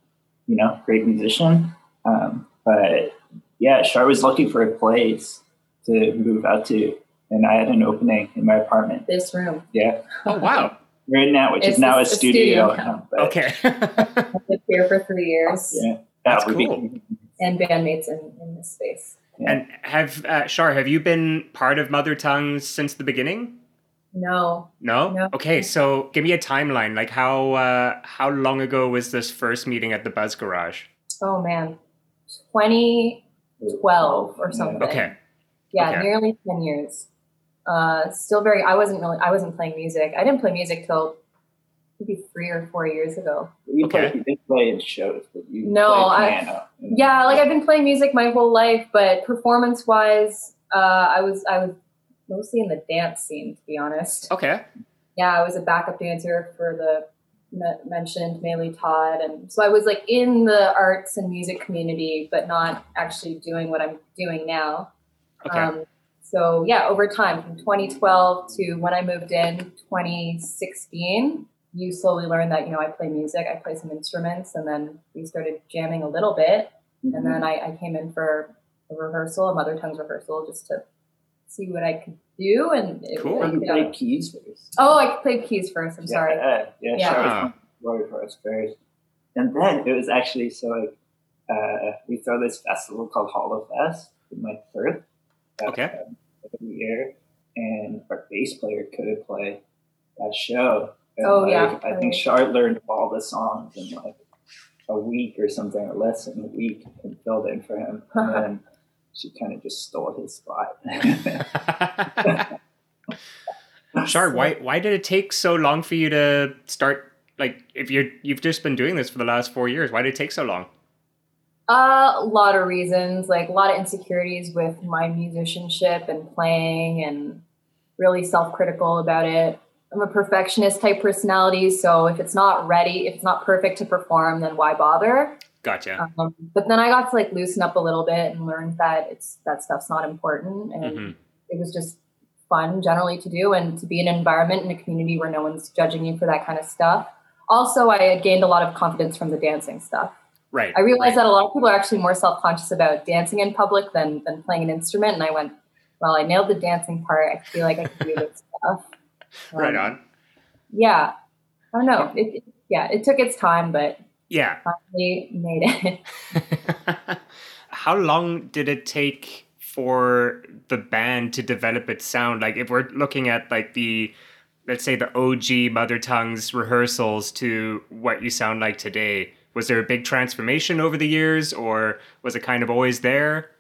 you know, great musician. Um, but yeah, Char was looking for a place to move out to, and I had an opening in my apartment. This room. Yeah. Oh wow. Right now, which it's is now a, a studio. studio now. But, okay. I've lived here for three years. Yeah, that That's would cool. be and bandmates in, in this space. Yeah. And have, uh, Shar, have you been part of Mother Tongues since the beginning? No. No? no. Okay, so give me a timeline. Like, how uh, how long ago was this first meeting at the Buzz Garage? Oh, man. twenty twelve or something. Okay. Yeah, okay. Nearly ten years. Uh, still very, I wasn't really, I wasn't playing music. I didn't play music till maybe three or four years ago. You okay. play, you didn't play in shows, but you no, played piano. I, yeah, like I've been playing music my whole life, but performance-wise, uh, I was I was mostly in the dance scene, to be honest. Okay. Yeah, I was a backup dancer for the me- mentioned Mayley Todd, and so I was like in the arts and music community, but not actually doing what I'm doing now. Okay. Um, so yeah, over time, from twenty twelve to when I moved in twenty sixteen. You slowly learn that, you know, I play music, I play some instruments, and then we started jamming a little bit. Mm-hmm. And then I, I came in for a rehearsal, a Mother Tongues rehearsal, just to see what I could do. And it, cool. I, you know, played keys first. Oh, I played keys first. I'm yeah, sorry. Uh, yeah, yeah. Sure. Wow. First. And then it was actually, so like, uh, we throw this festival called HoloFest in like Perth. Okay. Um, every year, and our bass player couldn't play that show. And oh like, yeah. I think Shard learned all the songs in like a week or something, or less than a week, and filled in for him. And then she kind of just stole his spot. Shard, why why did it take so long for you to start? Like, if you're you've just been doing this for the last four years, why did it take so long? Uh, a lot of reasons, like a lot of insecurities with my musicianship and playing, and really self-critical about it. I'm a perfectionist type personality, so if it's not ready, if it's not perfect to perform, then why bother? Gotcha. Um, but then I got to like loosen up a little bit and learned that it's that stuff's not important, and mm-hmm. it was just fun generally to do, and to be in an environment in a community where no one's judging you for that kind of stuff. Also, I had gained a lot of confidence from the dancing stuff. Right. I realized right. that a lot of people are actually more self-conscious about dancing in public than, than playing an instrument. And I went, well, I nailed the dancing part. I feel like I can do this stuff. Um, right on. Yeah. I don't know. It, it, yeah, it took its time, but yeah, finally made it. How long did it take for the band to develop its sound? Like, if we're looking at like the, let's say the O G Mother Tongues rehearsals to what you sound like today, was there a big transformation over the years, or was it kind of always there?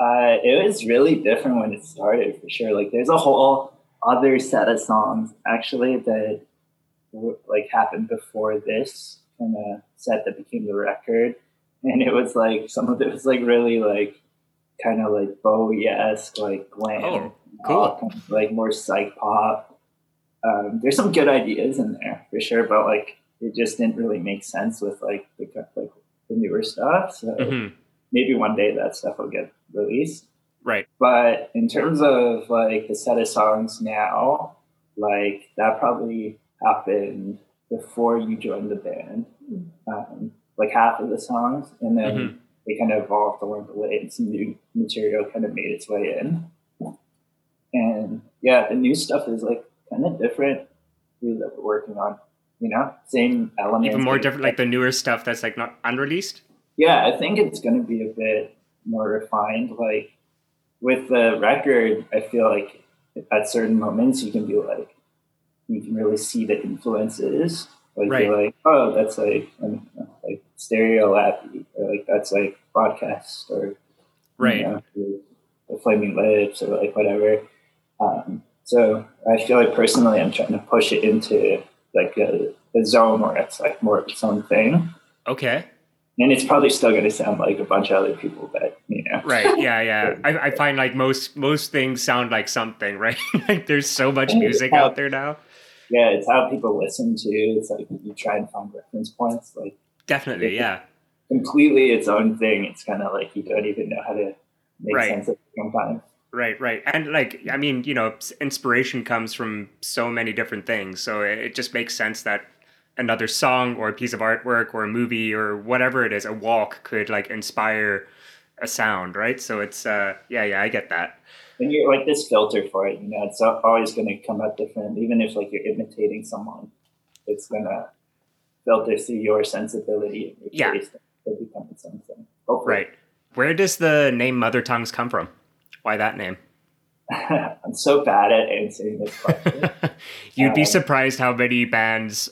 Uh, it was really different when it started, for sure. Like, there's a whole other set of songs, actually, that, like, happened before this kind of set that became the record. And it was, like, some of it was, like, really, like, kind of, like, Bowie-esque, like, glam. Oh, cool. Kind of, like, more psych-pop. Um, there's some good ideas in there, for sure, but, like, it just didn't really make sense with like the like the newer stuff. So mm-hmm. maybe one day that stuff will get released. Right. But in terms of like the set of songs now, like that probably happened before you joined the band. Um, like half of the songs, and then mm-hmm. they kind of evolved along the way, and some new material kind of made its way in. And yeah, the new stuff is like kind of different that we're working on. You know, same elements. Even more different, like the newer stuff that's like not unreleased? Yeah, I think it's going to be a bit more refined. Like with the record, I feel like at certain moments you can be like, you can really see the influences. Like right. you're like, oh, that's like, I don't know, like Stereo Happy, or like that's like Broadcast, or right, you know, the Flaming Lips, or like whatever. Um, so I feel like personally I'm trying to push it into like a, a zone where it's like more of its own thing. Okay. And it's probably still going to sound like a bunch of other people, but you know. Right. Yeah. Yeah. I, I find like most, most things sound like something, right? Like there's so much music how, out there now. Yeah. It's how people listen to. It's like you try and find reference points. Like definitely. It's yeah. completely its own thing. It's kind of like you don't even know how to make right. sense of it sometimes. Right, right. And like, I mean, you know, inspiration comes from so many different things. So it just makes sense that another song or a piece of artwork or a movie or whatever it is, a walk could like inspire a sound, right? So it's, uh, yeah, yeah, I get that. And you're like this filter for it, you know, it's always going to come out different. Even if like you're imitating someone, it's going to filter through your sensibility. And your yeah. taste. It'll become its own thing. Hopefully. Right. Where does the name Mother Tongues come from? Why that name? I'm so bad at answering this question. You'd um, be surprised how many bands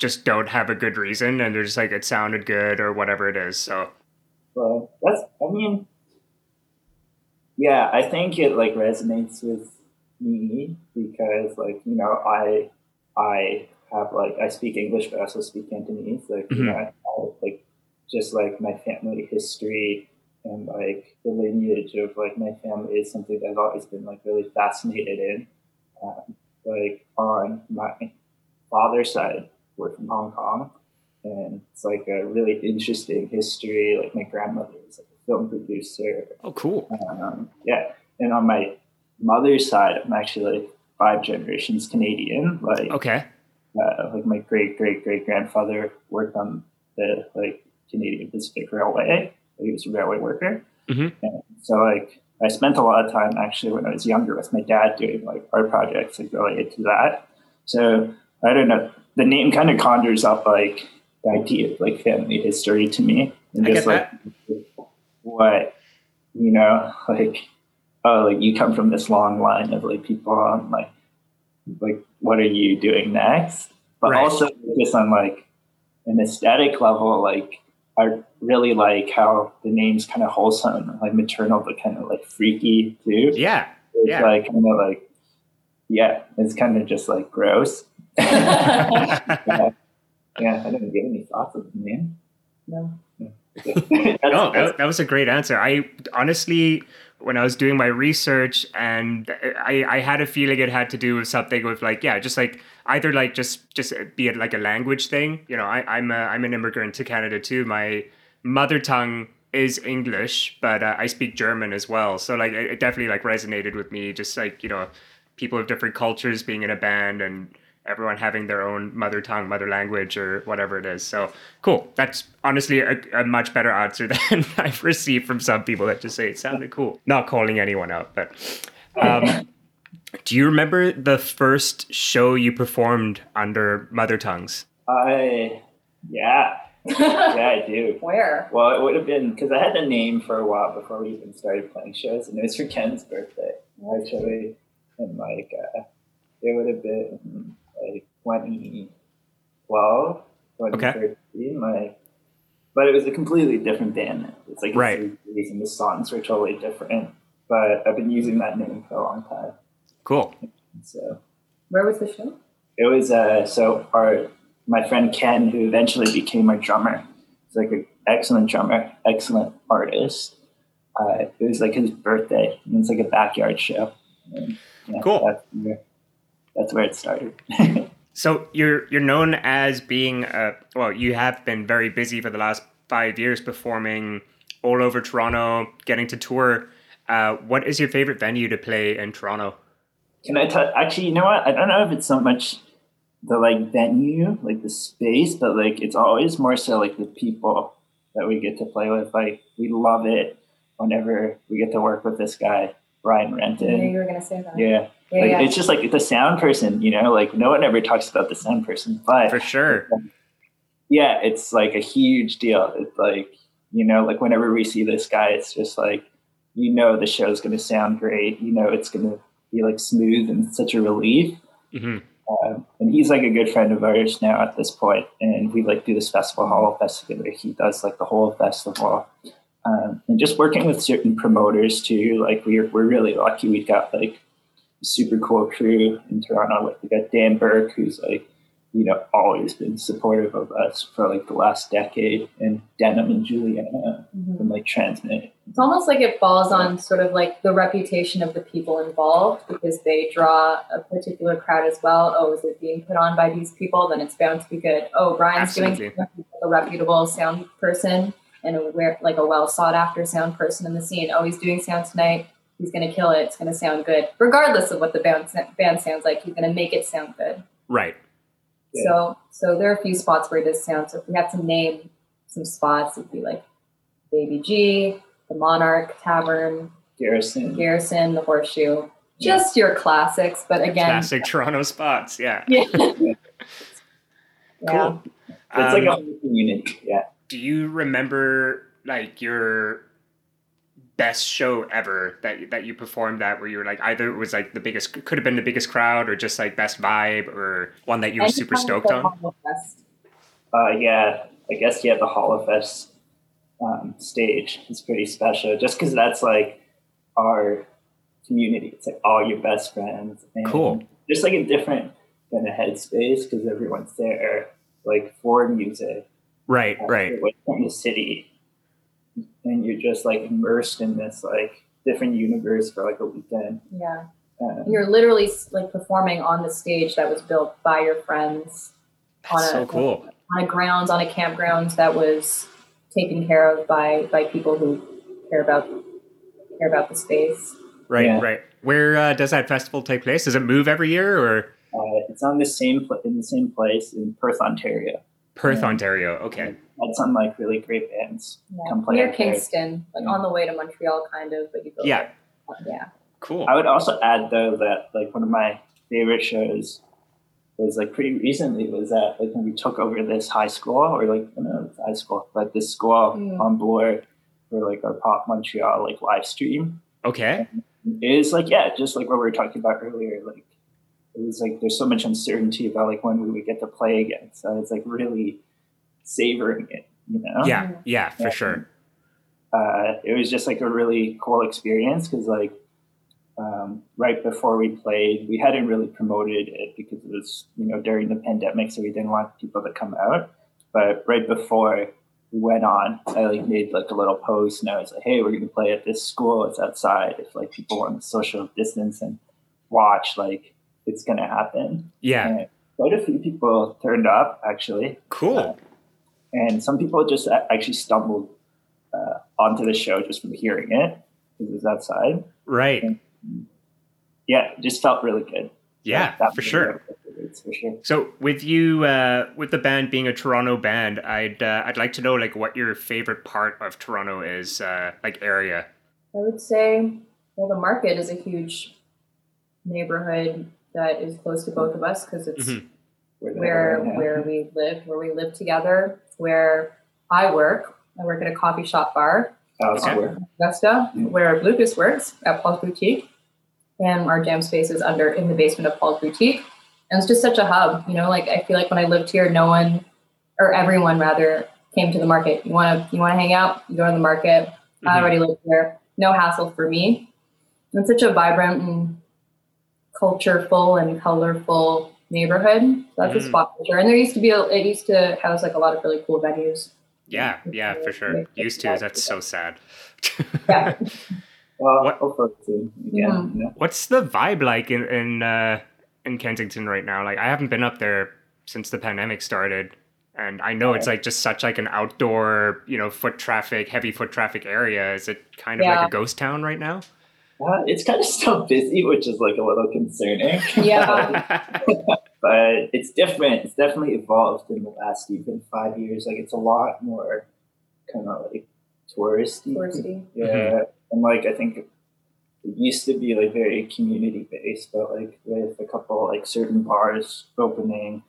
just don't have a good reason, and they're just like, it sounded good or whatever it is. So, well, that's, I mean, yeah, I think it like resonates with me because like, you know, I, I have like, I speak English, but I also speak Cantonese. Like, mm-hmm. you know, I have, like, just like my family history and like the lineage of like my family is something that I've always been like really fascinated in. Um, like on my father's side, we're from Hong Kong, and it's like a really interesting history. Like my grandmother is like a film producer. Oh, cool. Um, yeah, and on my mother's side, I'm actually like five generations Canadian. Like okay, uh, like my great great great grandfather worked on the like Canadian Pacific Railway. He was a railway worker. Mm-hmm. And so like I spent a lot of time actually when I was younger with my dad doing like art projects like related to that. So I don't know, the name kind of conjures up like the idea of like family history to me, and I just like that. What you know, like oh, like you come from this long line of like people on like like what are you doing next? But right. also just on like an aesthetic level, like I really like how the name's kind of wholesome, like maternal, but kind of like freaky too. Yeah, it's yeah. like kind of like yeah, it's kind of just like gross. yeah. yeah, I didn't get any thoughts of the name. No. No, that, that was a great answer. I honestly, when I was doing my research, and I, I had a feeling it had to do with something with like, yeah, just like either like just just be it like a language thing. You know, I, I'm a, I'm an immigrant to Canada too. My mother tongue is English, but uh, I speak German as well. So like, it, it definitely like resonated with me. Just like, you know, people of different cultures being in a band and everyone having their own mother tongue, mother language, or whatever it is. So cool. That's honestly a, a much better answer than I've received from some people that just say it sounded cool. Not calling anyone out, but um, do you remember the first show you performed under Mother Tongues? I, yeah. yeah, I do. Where? Well, it would have been, because I had a name for a while before we even started playing shows, and it was for Ken's birthday, actually. And like, uh, it would have been like twenty twelve, twenty thirteen, okay. like, but it was a completely different band. It's like right. series and the songs were totally different, but I've been using that name for a long time. Cool. So, where was the show? It was uh, so our my friend Ken, who eventually became our drummer. He's like an excellent drummer, excellent artist. Uh, it was like his birthday, and it's like a backyard show. And, yeah, cool. That's where, that's where it started. So you're you're known as being, uh, well, you have been very busy for the last five years performing all over Toronto, getting to tour. Uh, what is your favorite venue to play in Toronto? Can I tell, actually, you know what? I don't know if it's so much the like venue, like the space, but like it's always more so like the people that we get to play with. Like we love it whenever we get to work with this guy, Brian Renton. I knew you were going to say that. Yeah. Yeah, like, yeah. It's just like the sound person, you know, like no one ever talks about the sound person, but for sure. Um, yeah. It's like a huge deal. It's like, you know, like whenever we see this guy, it's just like, you know, the show's going to sound great. You know, it's going to be like smooth and such a relief. Mm-hmm. Um, and he's like a good friend of ours now at this point. And we like do this festival, HoloFest together. He does like the whole festival. Um, and just working with certain promoters too, like we're we're really lucky. We've got like a super cool crew in Toronto. Like we got Dan Burke, who's like, you know, always been supportive of us for like the last decade, and Denim and Juliana mm-hmm. and like Transmit. It's almost like it falls on sort of like the reputation of the people involved, because they draw a particular crowd as well. Oh, is it being put on by these people? Then it's bound to be good. Oh, Brian's Absolutely. doing something with a reputable sound person. And a, like a well sought after sound person in the scene. Oh, he's doing sound tonight. He's going to kill it. It's going to sound good. Regardless of what the band, band sounds like, he's going to make it sound good. Right. Yeah. So so there are a few spots where it does sound. So if we had to name some spots, it'd be like Baby G, the Monarch, Tavern, Garrison, Garrison, the Horseshoe. Yeah. Just your classics, but again. Classic Toronto spots, yeah. Yeah. yeah. Cool. It's um, like a whole community, yeah. Do you remember like your best show ever that that you performed at, where you were like either it was like the biggest, could have been the biggest crowd, or just like best vibe, or one that you were super stoked on? Uh, yeah, I guess yeah, the HoloFest um, stage is pretty special, just because that's like our community. It's like all your best friends. And cool. Just like a different than a headspace, because everyone's there like for music. Right, uh, right. You're from the city, and you're just like immersed in this like different universe for like a weekend. Yeah, um, you're literally like performing on the stage that was built by your friends. That's on a, so cool. On a grounds, on a campground that was taken care of by by people who care about care about the space. Right, yeah. right. Where uh, does that festival take place? Does it move every year, or? Uh, it's on the same pl- in the same place in Perth, Ontario. Perth, yeah. Ontario. Okay. That's on like really great bands. Yeah. Come play near Kingston, there. Like on the way to Montreal, kind of. But you go. Yeah. Like, yeah. Cool. I would also add though that like one of my favorite shows was like pretty recently was that like when we took over this high school or like I don't know it's high school but this school mm. on Blur for like our Pop Montreal like live stream. Okay. It's like yeah, just like what we were talking about earlier. Like it was like there's so much uncertainty about like when we would get to play again. So it's like really savoring it, you know? Yeah, yeah, for and, sure. Uh, it was just like a really cool experience because like um, right before we played, we hadn't really promoted it because it was, you know, during the pandemic, so we didn't want people to come out. But right before we went on, I like made like a little post and I was like, hey, we're gonna play at this school, it's outside. If like people want to social distance and watch, like it's gonna happen. Yeah. And quite a few people turned up actually. Cool. Uh, and some people just actually stumbled Uh, onto the show just from hearing it because it was outside. Right. And, yeah, just felt really good. Yeah, yeah for sure. It's for sure. So with you, uh, with the band being a Toronto band, I'd uh, I'd like to know like what your favorite part of Toronto is, uh, like area. I would say, well, the market is a huge neighborhood that is close to both of us because it's mm-hmm. where where we live, where we live together, where I work. I work at a coffee shop bar okay. Augusta, where Lukas works at Paul's Petit, and our jam space is under in the basement of Paul's Petit. And it's just such a hub, you know. Like I feel like when I lived here, no one or everyone rather came to the market. You want to you want to hang out, you go to the market. Mm-hmm. I already live here, no hassle for me. It's such a vibrant and cultureful and colorful neighborhood. So that's mm. a spot for sure. And there used to be a, it used to house like a lot of really cool venues. Yeah, yeah, for sure. Used to. That's so sad. Yeah. Well, what, yeah. What's the vibe like in in, uh, in Kensington right now? Like, I haven't been up there since the pandemic started, and I know yeah. it's like just such like an outdoor, you know, foot traffic, heavy foot traffic area. Is it kind of yeah. like a ghost town right now? Well, it's kind of still busy, which is like a little concerning. Yeah. But it's different. It's definitely evolved in the last even five years. Like it's a lot more kind of like touristy. Touristy. Yeah. Mm-hmm. And like I think it used to be like very community based, but like with a couple like certain bars opening,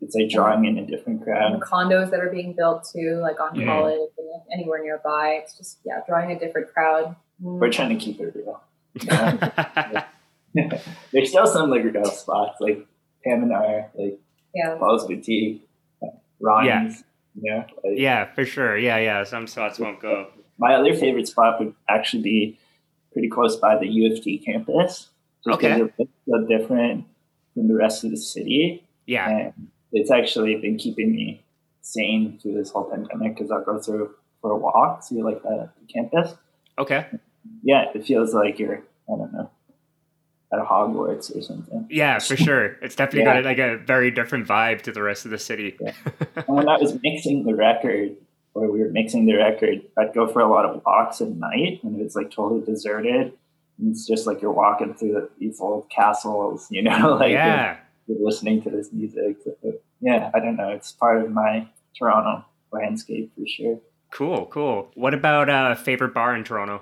it's like drawing in a different crowd. And condos that are being built too, like on yeah. College and like anywhere nearby. It's just yeah, drawing a different crowd. Mm. We're trying to keep it real. Yeah. Yeah. There's still some like real spots like Pam and I, like, yeah. Paul's Petit, Ron's, yeah. you know? Like, yeah, for sure. Yeah, yeah, some spots won't go. My other favorite spot would actually be pretty close by the U of T campus. Okay. Because it's so different from the rest of the city. Yeah. And it's actually been keeping me sane through this whole pandemic because I'll go through for a walk, see, so like, the campus. Okay. Yeah, it feels like you're, I don't know, at Hogwarts or something. Yeah, for sure. It's definitely yeah. got like a very different vibe to the rest of the city. Yeah. And when I was mixing the record, or we were mixing the record, I'd go for a lot of walks at night when it's like totally deserted. And it's just like you're walking through the, these old castles, you know, like yeah. you're, you're listening to this music. So, yeah, I don't know. It's part of my Toronto landscape for sure. Cool, cool. What about uh, favorite bar in Toronto?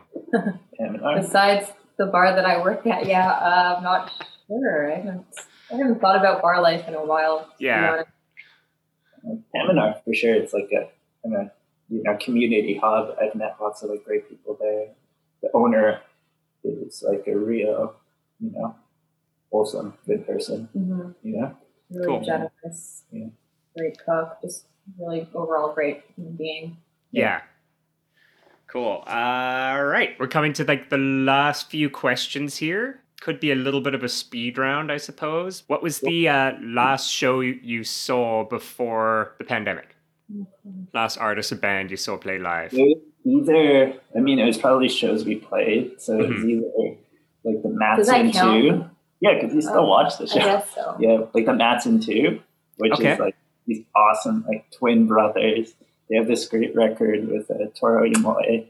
Besides the bar that I work at, yeah, uh, I'm not sure. I haven't, I haven't thought about bar life in a while. Yeah, Paminar for sure. It's like a, I mean, you know, community hub. I've met lots of like great people there. The owner is like a real, you know, wholesome, good person. Mm-hmm. You know, really cool. generous, yeah. great cook, just really overall great human being. Yeah. yeah. Cool. All right. We're coming to like the last few questions here. Could be a little bit of a speed round, I suppose. What was the uh, last show you saw before the pandemic? Last artist or band you saw play live? It was either, I mean, it was probably shows we played. So it was mm-hmm. either like the Mattson Two. Yeah, because you still oh, watch the show. I guess so. Yeah, like the Mattson Two, which okay. is like these awesome like twin brothers. They have this great record with uh, Toro Imoe.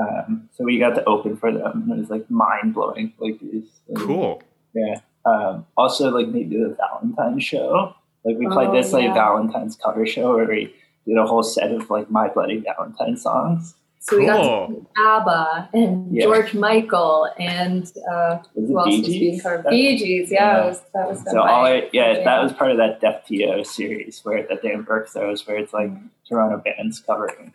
Um, so we got to open for them. It was like mind blowing. Like these. Like, cool. Yeah. Um, also, like maybe the Valentine's show. Like we played oh, this like yeah. Valentine's cover show where we did a whole set of like My Bloody Valentine songs. So cool. We got to see ABBA and yeah. George Michael and uh, who else was being covered? Bee Gees, yeah, yeah. It was, that was so all I, yeah, yeah, that was part of that Def T O series where that Dan Burke shows where it's like mm-hmm. Toronto bands covering,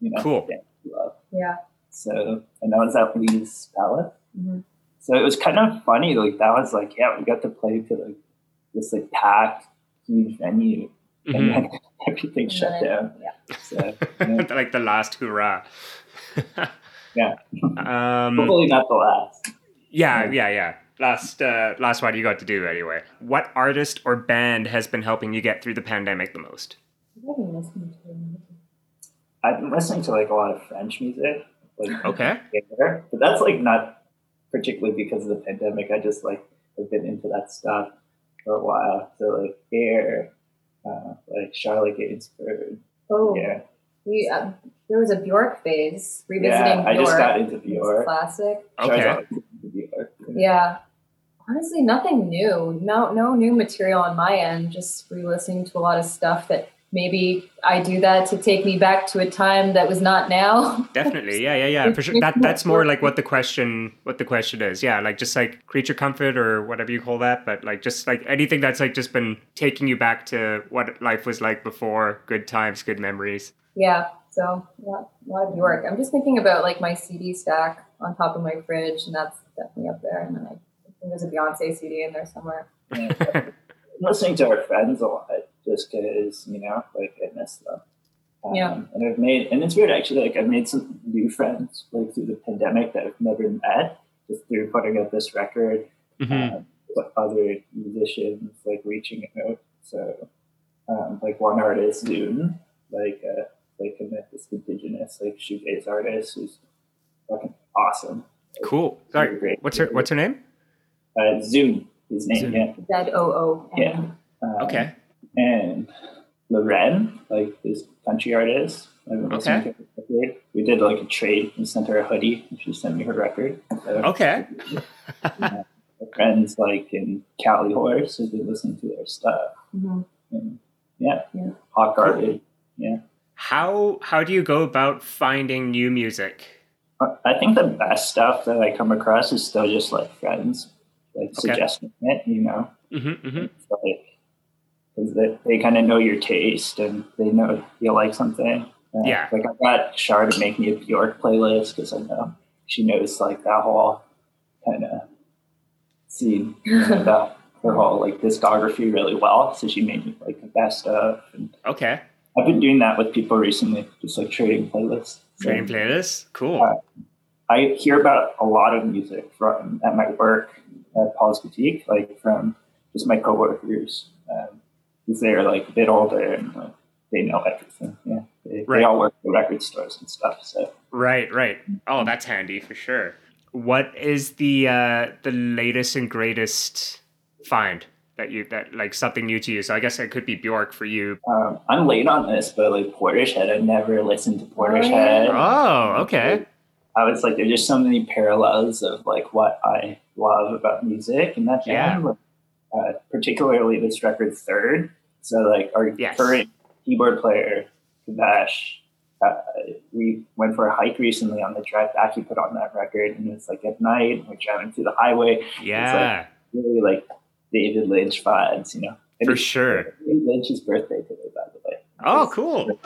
you know, cool. bands you love. Yeah. So and that was at Lee's Palette. Mm-hmm. So it was kind of funny, like that was like yeah, we got to play to like this like packed huge venue. And then mm-hmm. everything shut then, down. Yeah. So, you know. Like the last hurrah. Yeah. Um, Hopefully not the last. Yeah, yeah, yeah. Last uh, last one you got to do anyway. What artist or band has been helping you get through the pandemic the most? I've been listening to, I've been listening to like a lot of French music. Like, okay. There. But that's like not particularly because of the pandemic. I just like have been into that stuff for a while. So like Air. Uh, like Charlotte Gainsbourg. Oh, yeah. We uh, there was a Bjork phase revisiting. Yeah, I Bjork. Just got into Bjork. Classic. Okay. Bjork, yeah. yeah. Honestly, nothing new. No, no new material on my end. Just re-listening to a lot of stuff that maybe I do that to take me back to a time that was not now. Definitely. Yeah, yeah, yeah. For sure. That that's more like what the question what the question is. Yeah, like just like creature comfort or whatever you call that, but like just like anything that's like just been taking you back to what life was like before, good times, good memories. Yeah. So, yeah, a lot of Bjork. I'm just thinking about like my C D stack on top of my fridge, and that's definitely up there, and then I think there's a Beyonce C D in there somewhere. I'm listening to our friends a lot. Just because, you know, like I miss them. Um, yeah. And I've made, and it's weird actually, like I've made some new friends like through the pandemic that I've never met just through putting out this record, mm-hmm. um, with other musicians like reaching out. So, um, like one artist, Zoon, like, uh, like I'm this indigenous, like shoegaze artist who's fucking awesome. Like, cool. Sorry. Really great. What's her, what's her name? Uh, Zoon, his name, Zoon. Yeah. Z O O N. Yeah. Um, okay. And Loren, like this country artist. Okay. We did like a trade and sent her a hoodie and she sent me her record. So, okay. uh, friends like in Cali Horse who've been listening to their stuff. Mm-hmm. And yeah, yeah. Hot Garbage. Yeah. How how do you go about finding new music? I think the best stuff that I come across is still just like friends, like okay. suggesting it, you know? Mm-hmm, mm-hmm. It's like, because they, they kind of know your taste and they know you like something. Uh, yeah. Like I got Shar to make me a Bjork playlist because I know she knows like that whole kind of scene, you know, that her whole like discography really well. So she made me like the best of. And okay. I've been doing that with people recently, just like trading playlists. Trading so, playlists, cool. Uh, I hear about a lot of music from at my work at Paul's Petit, like from just my coworkers. Um, They're like a bit older and like, they know everything. Yeah, they, right. they all work at record stores and stuff. So right, right. Oh, that's handy for sure. What is the uh, the latest and greatest find that you that like something new to you? So I guess it could be Bjork for you. Um, I'm late on this, but like Portishead, I never listened to Portishead. Oh, okay. I was like, there's just so many parallels of like what I love about music and that band, yeah. uh, particularly this record Third. So, like, our yes. current keyboard player, Kavash, uh, we went for a hike recently on the drive back. He put on that record, and it's, like, at night, we're driving through the highway. Yeah. It's, like, really, like, David Lynch vibes, you know. And for sure. David Lynch's birthday today, by the way. Oh, it's, cool.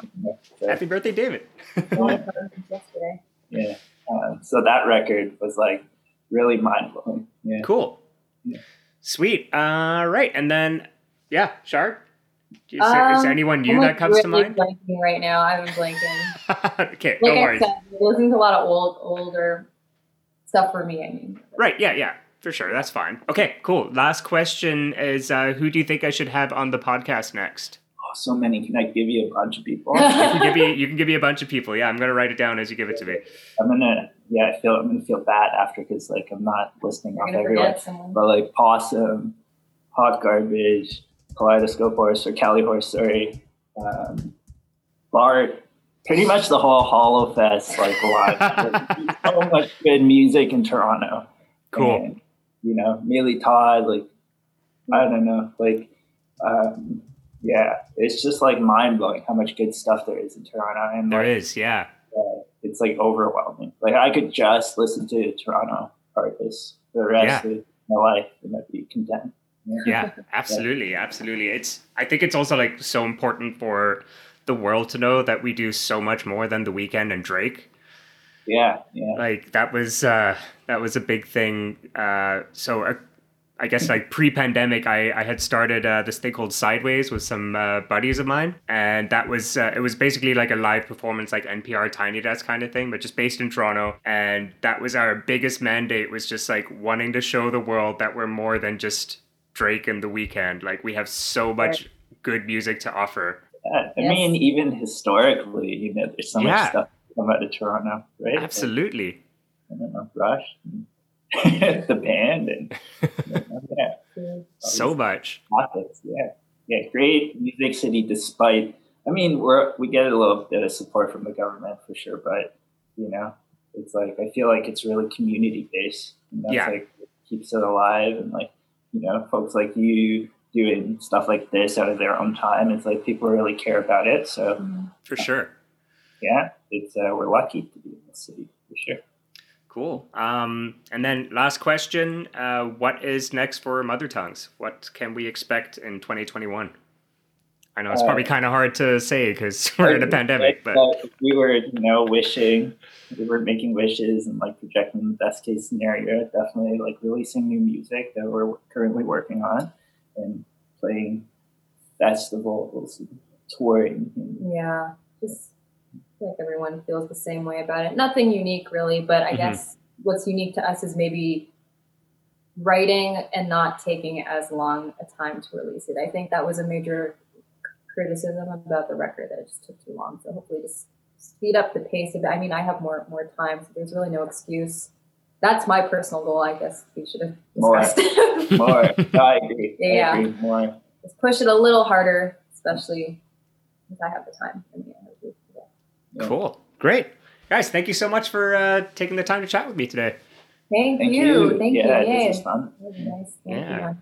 So. Happy birthday, David. Yeah. Um, so that record was, like, really mind-blowing. Yeah. Cool. Yeah. Sweet. All right. And then, yeah, Shar? Is there, um, is there anyone new I'm that comes really to mind? I'm blanking right now. I'm blanking. Okay, like no worries. Listening to a lot of old, older stuff for me, I mean. Right, yeah, yeah, for sure. That's fine. Okay, cool. Last question is, uh, who do you think I should have on the podcast next? Oh, so many. Can I give you a bunch of people? you, can give me, you can give me a bunch of people. Yeah, I'm going to write it down as you give it to me. I'm going to, yeah, I feel, I'm going to feel bad after because, like, I'm not listening off everyone. Someone. But, like, Possum, Hot Garbage, Kaleidoscope Horse or Cali Horse, sorry. Um, Bart, pretty much the whole HoloFest like live. So much good music in Toronto. Cool. And, you know, Mealy Todd, like I don't know, like um, yeah, it's just like mind blowing how much good stuff there is in Toronto. And there like, is, yeah. Uh, it's like overwhelming. Like I could just listen to Toronto artists for the rest yeah. of my life and I'd be content. Yeah, yeah absolutely. Yeah. Absolutely. It's, I think it's also like so important for the world to know that we do so much more than The Weeknd and Drake. Yeah. Yeah. Like that was, uh, that was a big thing. Uh, so uh, I guess like pre-pandemic, I, I had started uh, this thing called Sideways with some uh, buddies of mine. And that was, uh, it was basically like a live performance, like N P R Tiny Desk kind of thing, but just based in Toronto. And that was our biggest mandate, was just like wanting to show the world that we're more than just Drake and The Weeknd. Like we have so much good music to offer. Yeah, I yes. mean, even historically, you know, there's so much yeah. stuff come out of Toronto, right? Absolutely. Like, I don't know, Rush, and the band, and yeah, yeah. so much. Topics. Yeah, yeah, great music city. Despite, I mean, we're we get a little bit of support from the government for sure, but you know, it's like I feel like it's really community based. And that's yeah. like it keeps it alive, and like you know, folks like you doing stuff like this out of their own time. It's like people really care about it. So mm-hmm. for sure. Yeah. It's, uh, we're lucky to be in this city for sure. Cool. Um, and then last question, uh, what is next for Mother Tongues? What can we expect in twenty twenty-one? I know it's uh, probably kind of hard to say because we're in a pandemic, but we were, you know, wishing, we were making wishes and like projecting the best case scenario, definitely like releasing new music that we're currently working on. And playing festivals, touring. Yeah, just like everyone feels the same way about it. Nothing unique really, but I mm-hmm. guess what's unique to us is maybe writing and not taking as long a time to release it. I think that was a major criticism about the record, that it just took too long. So hopefully just speed up the pace of it. I mean, I have more more time, so there's really no excuse. That's my personal goal, I guess we should have discussed. More, more. No, I agree. Yeah, I agree. More. Just push it a little harder, especially if I have the time. Yeah. Cool. Great. Guys, thank you so much for uh, taking the time to chat with me today. Thank, thank you. you. Thank yeah, you. Yeah, this was fun. It was nice. Thank yeah. you.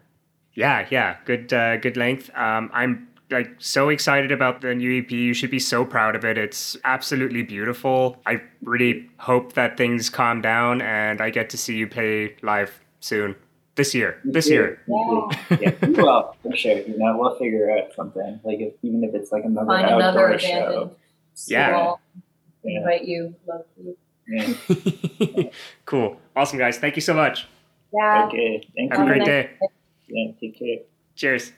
Yeah, yeah. Good, uh, good length. Um, I'm like so excited about the new E P. You should be so proud of it. It's absolutely beautiful. I really hope that things calm down and I get to see you play live soon. This year. This yeah. year. Yeah. yeah. Well, for sure. You know, we'll figure out something. Like if, even if it's like another Find outdoor another show. Yeah. yeah. Invite you. Love you. Yeah. Cool. Awesome guys. Thank you so much. Yeah. Okay. Thank Have you. a great day. Yeah, take care. Cheers.